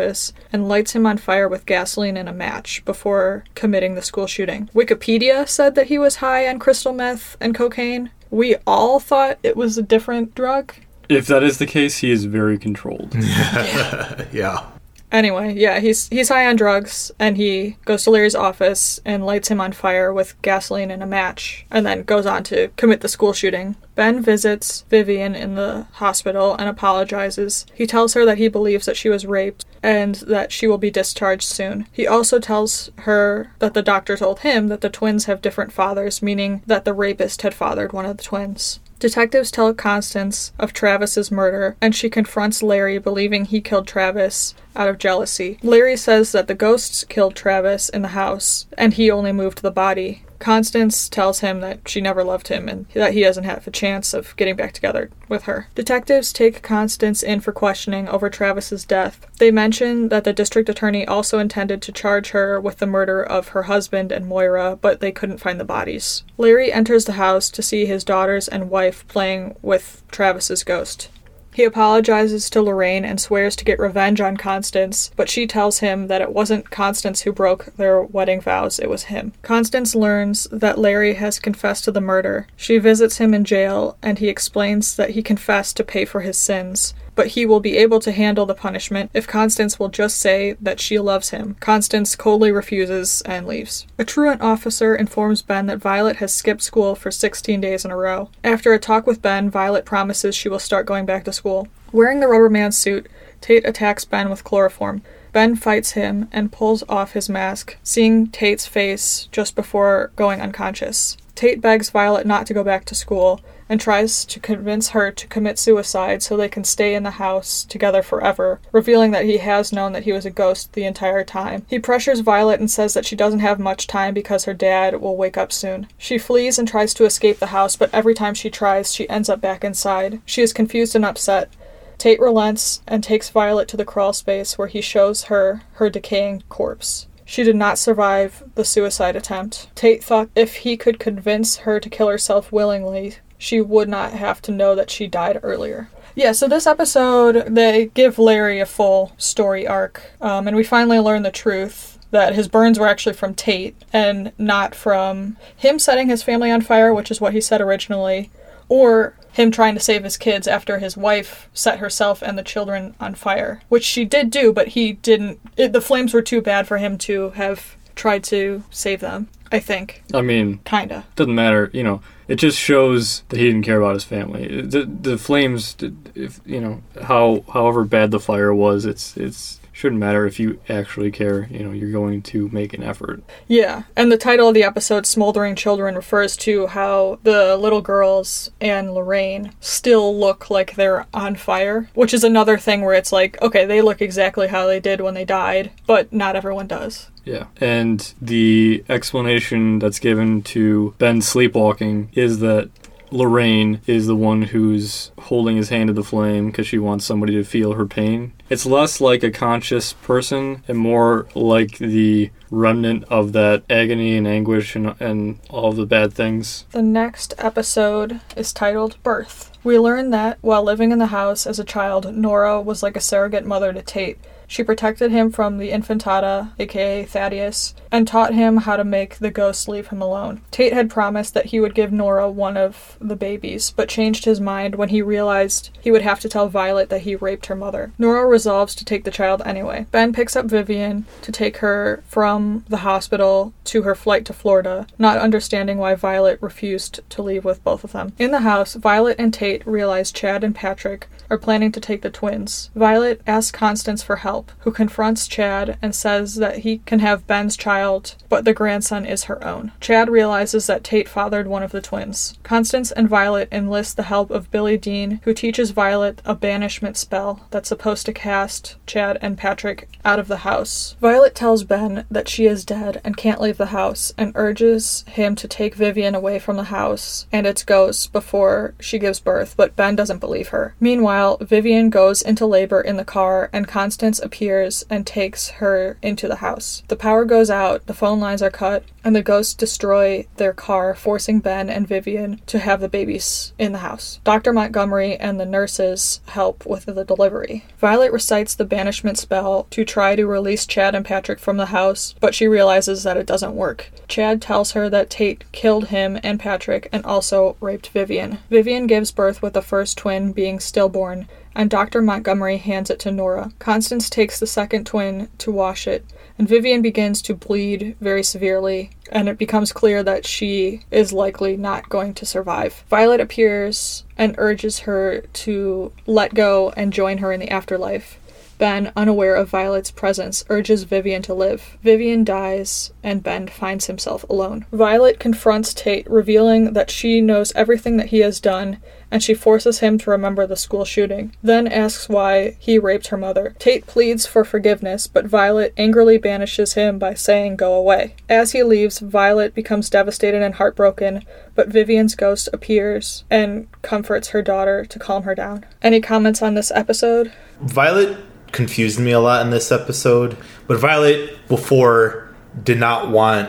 and lights him on fire with gasoline and a match before committing the school shooting. Wikipedia said that he was high on crystal meth and cocaine. We all thought it was a different drug. If that is the case, he is very controlled. Yeah. Yeah. Anyway, yeah, he's he's high on drugs, and he goes to Larry's office and lights him on fire with gasoline and a match, and then goes on to commit the school shooting. Ben visits Vivian in the hospital and apologizes. He tells her that he believes that she was raped and that she will be discharged soon. He also tells her that the doctor told him that the twins have different fathers, meaning that the rapist had fathered one of the twins. Detectives tell Constance of Travis's murder, and she confronts Larry, believing he killed Travis out of jealousy. Larry says that the ghosts killed Travis in the house, and he only moved the body. Constance tells him that she never loved him and that he doesn't have a chance of getting back together with her. Detectives take Constance in for questioning over Travis's death. They mention that the district attorney also intended to charge her with the murder of her husband and Moira, but they couldn't find the bodies. Larry enters the house to see his daughters and wife playing with Travis's ghost. He apologizes to Lorraine and swears to get revenge on Constance, but she tells him that it wasn't Constance who broke their wedding vows, it was him. Constance learns that Larry has confessed to the murder. She visits him in jail, and he explains that he confessed to pay for his sins, but he will be able to handle the punishment if Constance will just say that she loves him. Constance coldly refuses and leaves. A truant officer informs Ben that Violet has skipped school for sixteen days in a row. After a talk with Ben, Violet promises she will start going back to school. Wearing the rubber man suit, Tate attacks Ben with chloroform. Ben fights him and pulls off his mask, seeing Tate's face just before going unconscious. Tate begs Violet not to go back to school, and tries to convince her to commit suicide so they can stay in the house together forever, revealing that he has known that he was a ghost the entire time. He pressures Violet and says that she doesn't have much time because her dad will wake up soon. She flees and tries to escape the house, but every time she tries, she ends up back inside. She is confused and upset. Tate relents and takes Violet to the crawl space where he shows her her decaying corpse. She did not survive the suicide attempt. Tate thought if he could convince her to kill herself willingly, she would not have to know that she died earlier. Yeah, so this episode, they give Larry a full story arc, um, and we finally learn the truth that his burns were actually from Tate and not from him setting his family on fire, which is what he said originally, or him trying to save his kids after his wife set herself and the children on fire, which she did do, but he didn't. It, the flames were too bad for him to have tried to save them, I think. I mean, kinda. Doesn't matter, you know. It just shows that he didn't care about his family. The the flames, if you know, how however bad the fire was, it's it's shouldn't matter if you actually care. You know, you're going to make an effort. Yeah, and the title of the episode, Smoldering Children, refers to how the little girls and Lorraine still look like they're on fire, which is another thing where it's like, okay, they look exactly how they did when they died, but not everyone does. Yeah, and the explanation that's given to Ben sleepwalking is that Lorraine is the one who's holding his hand to the flame because she wants somebody to feel her pain. It's less like a conscious person and more like the remnant of that agony and anguish and, and all the bad things. The next episode is titled Birth. We learn that while living in the house as a child, Nora was like a surrogate mother to Tate. She protected him from the Infantata, aka Thaddeus, and taught him how to make the ghosts leave him alone. Tate had promised that he would give Nora one of the babies, but changed his mind when he realized he would have to tell Violet that he raped her mother. Nora resolves to take the child anyway. Ben picks up Vivian to take her from the hospital to her flight to Florida, not understanding why Violet refused to leave with both of them. In the house, Violet and Tate realize Chad and Patrick are planning to take the twins. Violet asks Constance for help, who confronts Chad and says that he can have Ben's child, but the grandson is her own. Chad realizes that Tate fathered one of the twins. Constance and Violet enlist the help of Billie Dean, who teaches Violet a banishment spell that's supposed to cast Chad and Patrick out of the house. Violet tells Ben that she is dead and can't leave the house, and urges him to take Vivian away from the house and its ghosts before she gives birth, but Ben doesn't believe her. Meanwhile, Vivian goes into labor in the car, and Constance appears and takes her into the house. The power goes out, the phone lines are cut, and the ghosts destroy their car, forcing Ben and Vivian to have the babies in the house. Doctor Montgomery and the nurses help with the delivery. Violet recites the banishment spell to try to release Chad and Patrick from the house, but she realizes that it doesn't work. Chad tells her that Tate killed him and Patrick and also raped Vivian. Vivian gives birth with the first twin being stillborn, and Doctor Montgomery hands it to Nora. Constance takes the second twin to wash it, and Vivian begins to bleed very severely, and it becomes clear that she is likely not going to survive. Violet appears and urges her to let go and join her in the afterlife. Ben, unaware of Violet's presence, urges Vivian to live. Vivian dies, and Ben finds himself alone. Violet confronts Tate, revealing that she knows everything that he has done, and she forces him to remember the school shooting, then asks why he raped her mother. Tate pleads for forgiveness, but Violet angrily banishes him by saying, "Go away." As he leaves, Violet becomes devastated and heartbroken, but Vivian's ghost appears and comforts her daughter to calm her down. Any comments on this episode? Violet confused me a lot in this episode, but Violet before did not want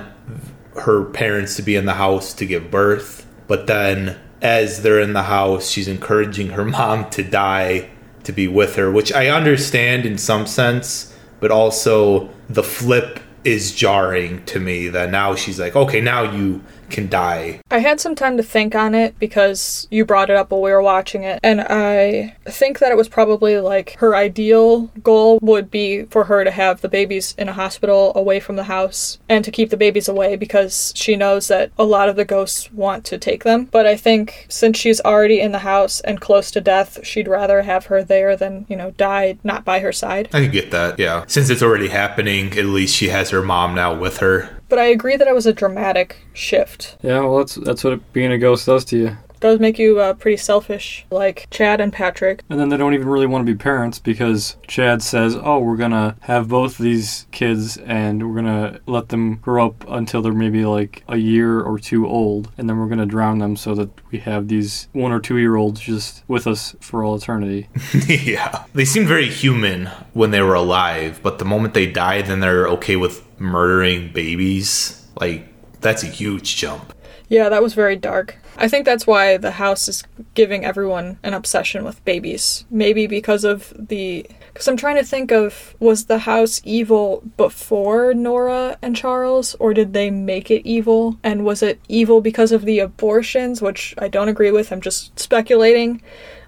her parents to be in the house to give birth, but then as they're in the house, she's encouraging her mom to die to be with her, which I understand in some sense, but also the flip is jarring to me that now she's like, okay, now you can die. I had some time to think on it because you brought it up while we were watching it, and I think that it was probably like her ideal goal would be for her to have the babies in a hospital away from the house and to keep the babies away because she knows that a lot of the ghosts want to take them. But I think since she's already in the house and close to death, she'd rather have her there than, you know, die not by her side. I can get that, yeah. Since it's already happening, at least she has her mom now with her. But I agree that it was a dramatic shift. Yeah, well, that's that's what being a ghost does to you. It does make you uh, pretty selfish, like Chad and Patrick. And then they don't even really want to be parents because Chad says, oh, we're going to have both these kids and we're going to let them grow up until they're maybe like a year or two old. And then we're going to drown them so that we have these one or two year olds just with us for all eternity. Yeah. They seemed very human when they were alive, but the moment they die, then they're okay with murdering babies. Like, that's a huge jump. Yeah, that was very dark. I think that's why the house is giving everyone an obsession with babies. Maybe because of the... Because I'm trying to think of, was the house evil before Nora and Charles? Or did they make it evil? And was it evil because of the abortions, which I don't agree with, I'm just speculating?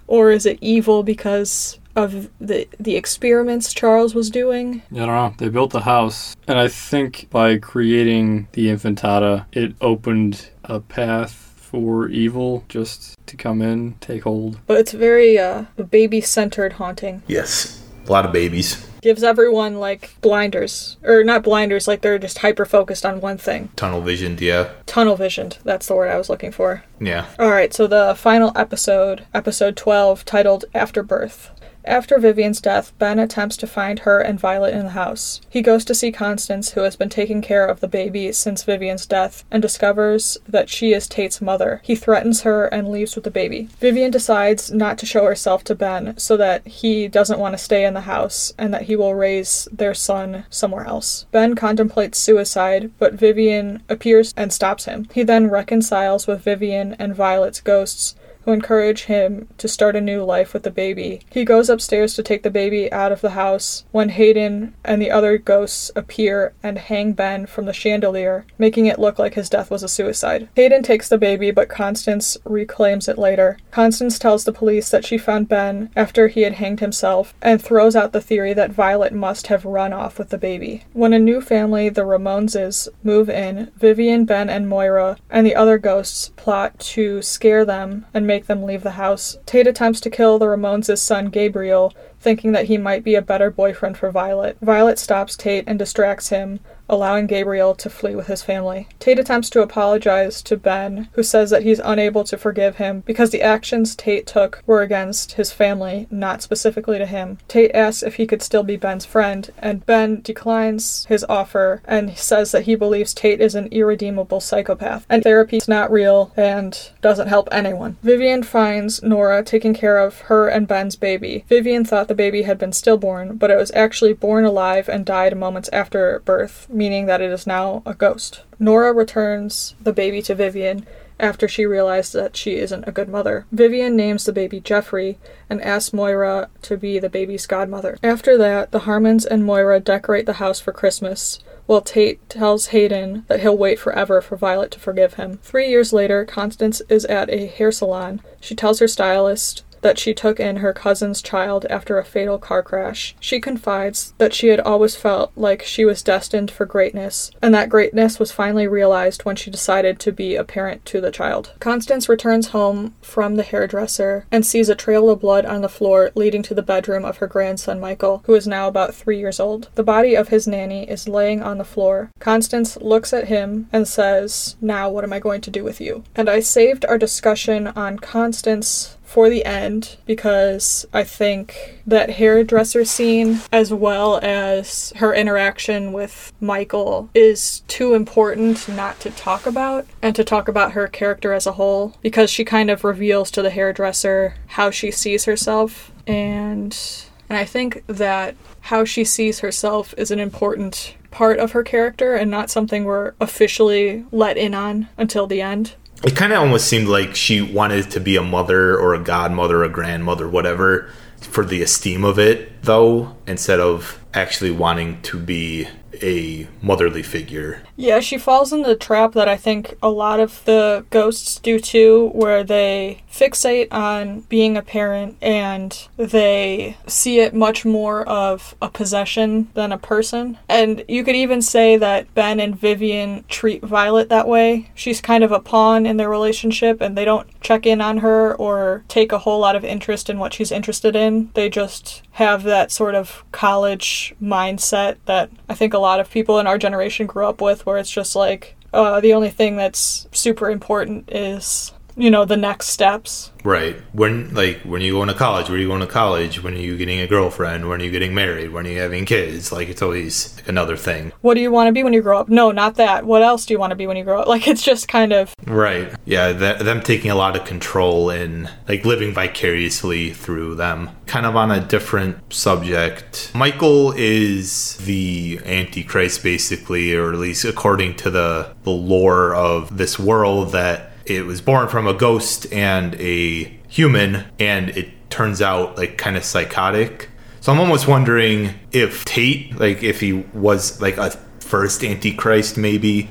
Or is it evil because of the the experiments Charles was doing? I don't know. They built the house, and I think by creating the Infantata, it opened a path for evil just to come in, take hold. But it's very uh, baby-centered haunting. Yes. A lot of babies. Gives everyone, like, blinders. Or not blinders, like, they're just hyper-focused on one thing. Tunnel-visioned, yeah. Tunnel-visioned. That's the word I was looking for. Yeah. All right, so the final episode, episode twelve, titled After Birth. After Vivian's death, Ben attempts to find her and Violet in the house. He goes to see Constance, who has been taking care of the baby since Vivian's death, and discovers that she is Tate's mother. He threatens her and leaves with the baby. Vivian decides not to show herself to Ben so that he doesn't want to stay in the house and that he will raise their son somewhere else. Ben contemplates suicide, but Vivian appears and stops him. He then reconciles with Vivian and Violet's ghosts, who encourage him to start a new life with the baby. He goes upstairs to take the baby out of the house when Hayden and the other ghosts appear and hang Ben from the chandelier, making it look like his death was a suicide. Hayden takes the baby, but Constance reclaims it later. Constance tells the police that she found Ben after he had hanged himself and throws out the theory that Violet must have run off with the baby. When a new family, the Ramoneses, move in, Vivian, Ben, and Moira and the other ghosts plot to scare them and make them leave the house. Tate attempts to kill the Ramones' son Gabriel, thinking that he might be a better boyfriend for Violet. Violet stops Tate and distracts him, allowing Gabriel to flee with his family. Tate attempts to apologize to Ben, who says that he's unable to forgive him because the actions Tate took were against his family, not specifically to him. Tate asks if he could still be Ben's friend, and Ben declines his offer and says that he believes Tate is an irredeemable psychopath, and therapy's not real and doesn't help anyone. Vivian finds Nora taking care of her and Ben's baby. Vivian thought the baby had been stillborn, but it was actually born alive and died moments after birth, meaning that it is now a ghost. Nora returns the baby to Vivian after she realized that she isn't a good mother. Vivian names the baby Jeffrey and asks Moira to be the baby's godmother. After that, the Harmons and Moira decorate the house for Christmas, while Tate tells Hayden that he'll wait forever for Violet to forgive him. Three years later, Constance is at a hair salon. She tells her stylist that she took in her cousin's child after a fatal car crash. She confides that she had always felt like she was destined for greatness, and that greatness was finally realized when she decided to be a parent to the child. Constance returns home from the hairdresser and sees a trail of blood on the floor leading to the bedroom of her grandson Michael, who is now about three years old. The body of his nanny is laying on the floor. Constance looks at him and says, "Now what am I going to do with you?" And I saved our discussion on Constance for the end, because I think that hairdresser scene, as well as her interaction with Michael, is too important not to talk about, and to talk about her character as a whole, because she kind of reveals to the hairdresser how she sees herself, and and I think that how she sees herself is an important part of her character, and not something we're officially let in on until the end. It kind of almost seemed like she wanted to be a mother or a godmother, a grandmother, whatever, for the esteem of it, though, instead of actually wanting to be a motherly figure. Yeah, she falls in the trap that I think a lot of the ghosts do too, where they fixate on being a parent and they see it much more of a possession than a person. And you could even say that Ben and Vivian treat Violet that way. She's kind of a pawn in their relationship, and they don't check in on her or take a whole lot of interest in what she's interested in. They just have that sort of college mindset that I think a lot of people in our generation grew up with, where it's just like, uh, the only thing that's super important is, you know, the next steps. Right. When, like, when are you going to college? Where are you going to college? When are you getting a girlfriend? When are you getting married? When are you having kids? Like, it's always like another thing. What do you want to be when you grow up? No, not that. What else do you want to be when you grow up? Like, it's just kind of... Right. Yeah, th- them taking a lot of control and, like, living vicariously through them. Kind of on a different subject. Michael is the Antichrist, basically, or at least according to the, the lore of this world, that it was born from a ghost and a human, and it turns out, like, kind of psychotic. So I'm almost wondering if Tate, like, if he was, like, a first Antichrist, maybe,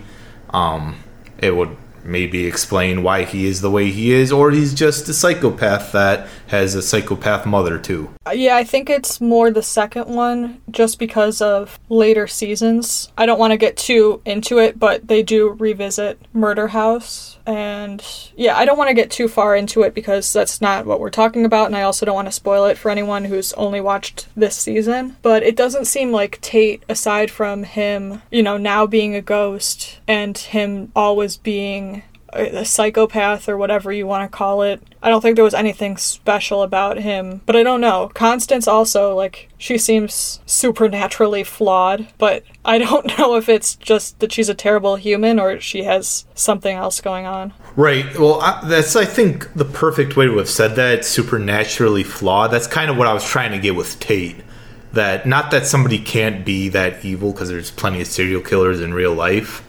um, it would maybe explain why he is the way he is, or he's just a psychopath that has a psychopath mother too. Yeah, I think it's more the second one, just because of later seasons. I don't want to get too into it, but they do revisit Murder House. And yeah, I don't want to get too far into it because that's not what we're talking about, and I also don't want to spoil it for anyone who's only watched this season. But it doesn't seem like Tate, aside from him, you know, now being a ghost and him always being a psychopath or whatever you want to call it, I don't think there was anything special about him. But I don't know. Constance also, like, she seems supernaturally flawed, but I don't know if it's just that she's a terrible human or she has something else going on. Right. Well, I, that's, I think, the perfect way to have said that, supernaturally flawed. That's kind of what I was trying to get with Tate. That, not that somebody can't be that evil, because there's plenty of serial killers in real life,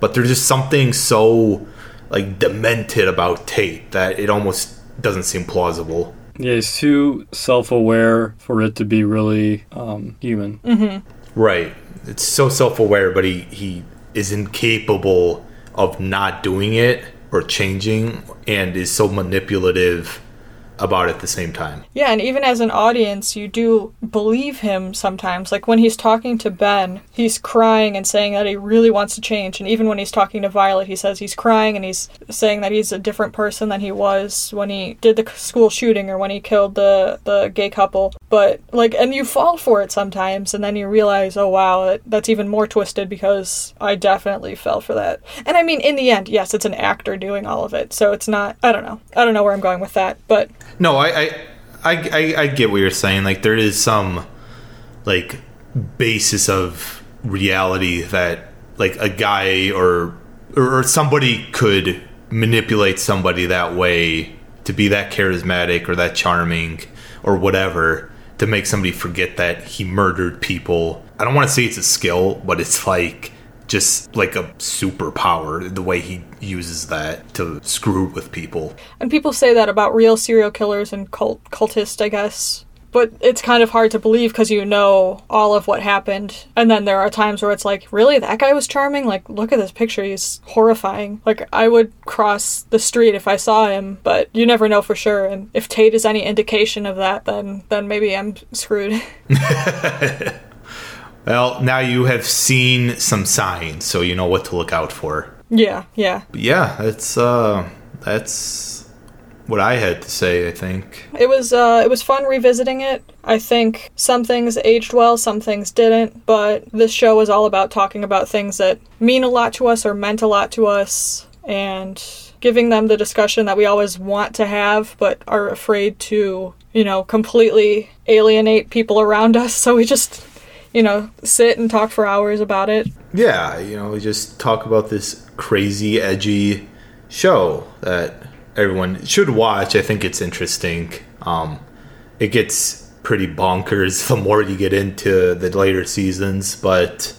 but there's just something so, like, demented about Tate that it almost doesn't seem plausible. Yeah, he's too self-aware for it to be really um, human. Mm-hmm. Right. It's so self-aware, but he, he is incapable of not doing it or changing, and is so manipulative about it at the same time. Yeah, and even as an audience, you do believe him sometimes. Like, when he's talking to Ben, he's crying and saying that he really wants to change. And even when he's talking to Violet, he says he's crying and he's saying that he's a different person than he was when he did the school shooting or when he killed the, the gay couple. But, like, and you fall for it sometimes, and then you realize, oh, wow, that's even more twisted because I definitely fell for that. And I mean, in the end, yes, it's an actor doing all of it, so it's not, I don't know. I don't know where I'm going with that, but... No, I I, I I get what you're saying. Like, there is some, like, basis of reality that, like, a guy or or somebody could manipulate somebody that way to be that charismatic or that charming or whatever to make somebody forget that he murdered people. I don't want to say it's a skill, but it's, like, just like a superpower, the way he uses that to screw with people. And people say that about real serial killers and cult cultists, I guess. But it's kind of hard to believe because you know all of what happened. And then there are times where it's like, really? That guy was charming? Like, look at this picture. He's horrifying. Like, I would cross the street if I saw him, but you never know for sure. And if Tate is any indication of that, then, then maybe I'm screwed. Well, now you have seen some signs, so you know what to look out for. Yeah, yeah. But yeah, that's, uh, that's what I had to say, I think. It was uh, it was fun revisiting it. I think some things aged well, some things didn't, but this show is all about talking about things that mean a lot to us or meant a lot to us, and giving them the discussion that we always want to have but are afraid to, you know, completely alienate people around us, so we just... you know, sit and talk for hours about it. Yeah, you know, we just talk about this crazy, edgy show that everyone should watch. I think it's interesting. Um, it gets pretty bonkers the more you get into the later seasons, but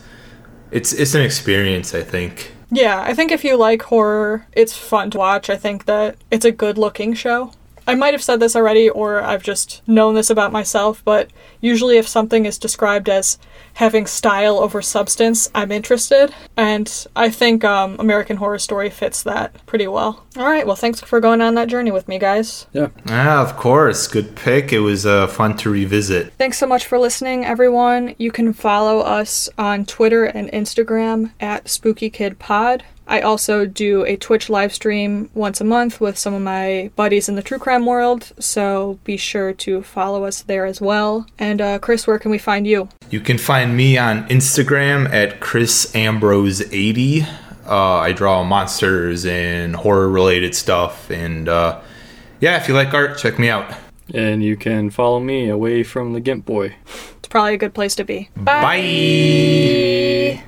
it's it's an experience, I think. Yeah, I think if you like horror, it's fun to watch. I think that it's a good-looking show. I might have said this already, or I've just known this about myself, but usually if something is described as having style over substance, I'm interested. And I think um, American Horror Story fits that pretty well. All right, well, thanks for going on that journey with me, guys. Yeah, yeah, of course. Good pick. It was uh, fun to revisit. Thanks so much for listening, everyone. You can follow us on Twitter and Instagram at Spooky Kid Pod. I also do a Twitch live stream once a month with some of my buddies in the true crime world, so be sure to follow us there as well. And uh, Chris, where can we find you? You can find me on Instagram at Chris Ambrose eighty. Uh, I draw monsters and horror-related stuff, and uh, yeah, if you like art, check me out. And you can follow me away from the Gimp Boy. It's probably a good place to be. Bye! Bye.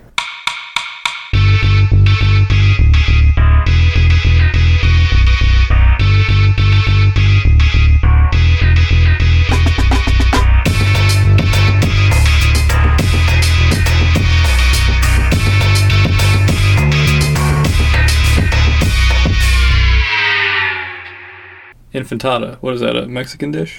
Infantata. What is that, a Mexican dish?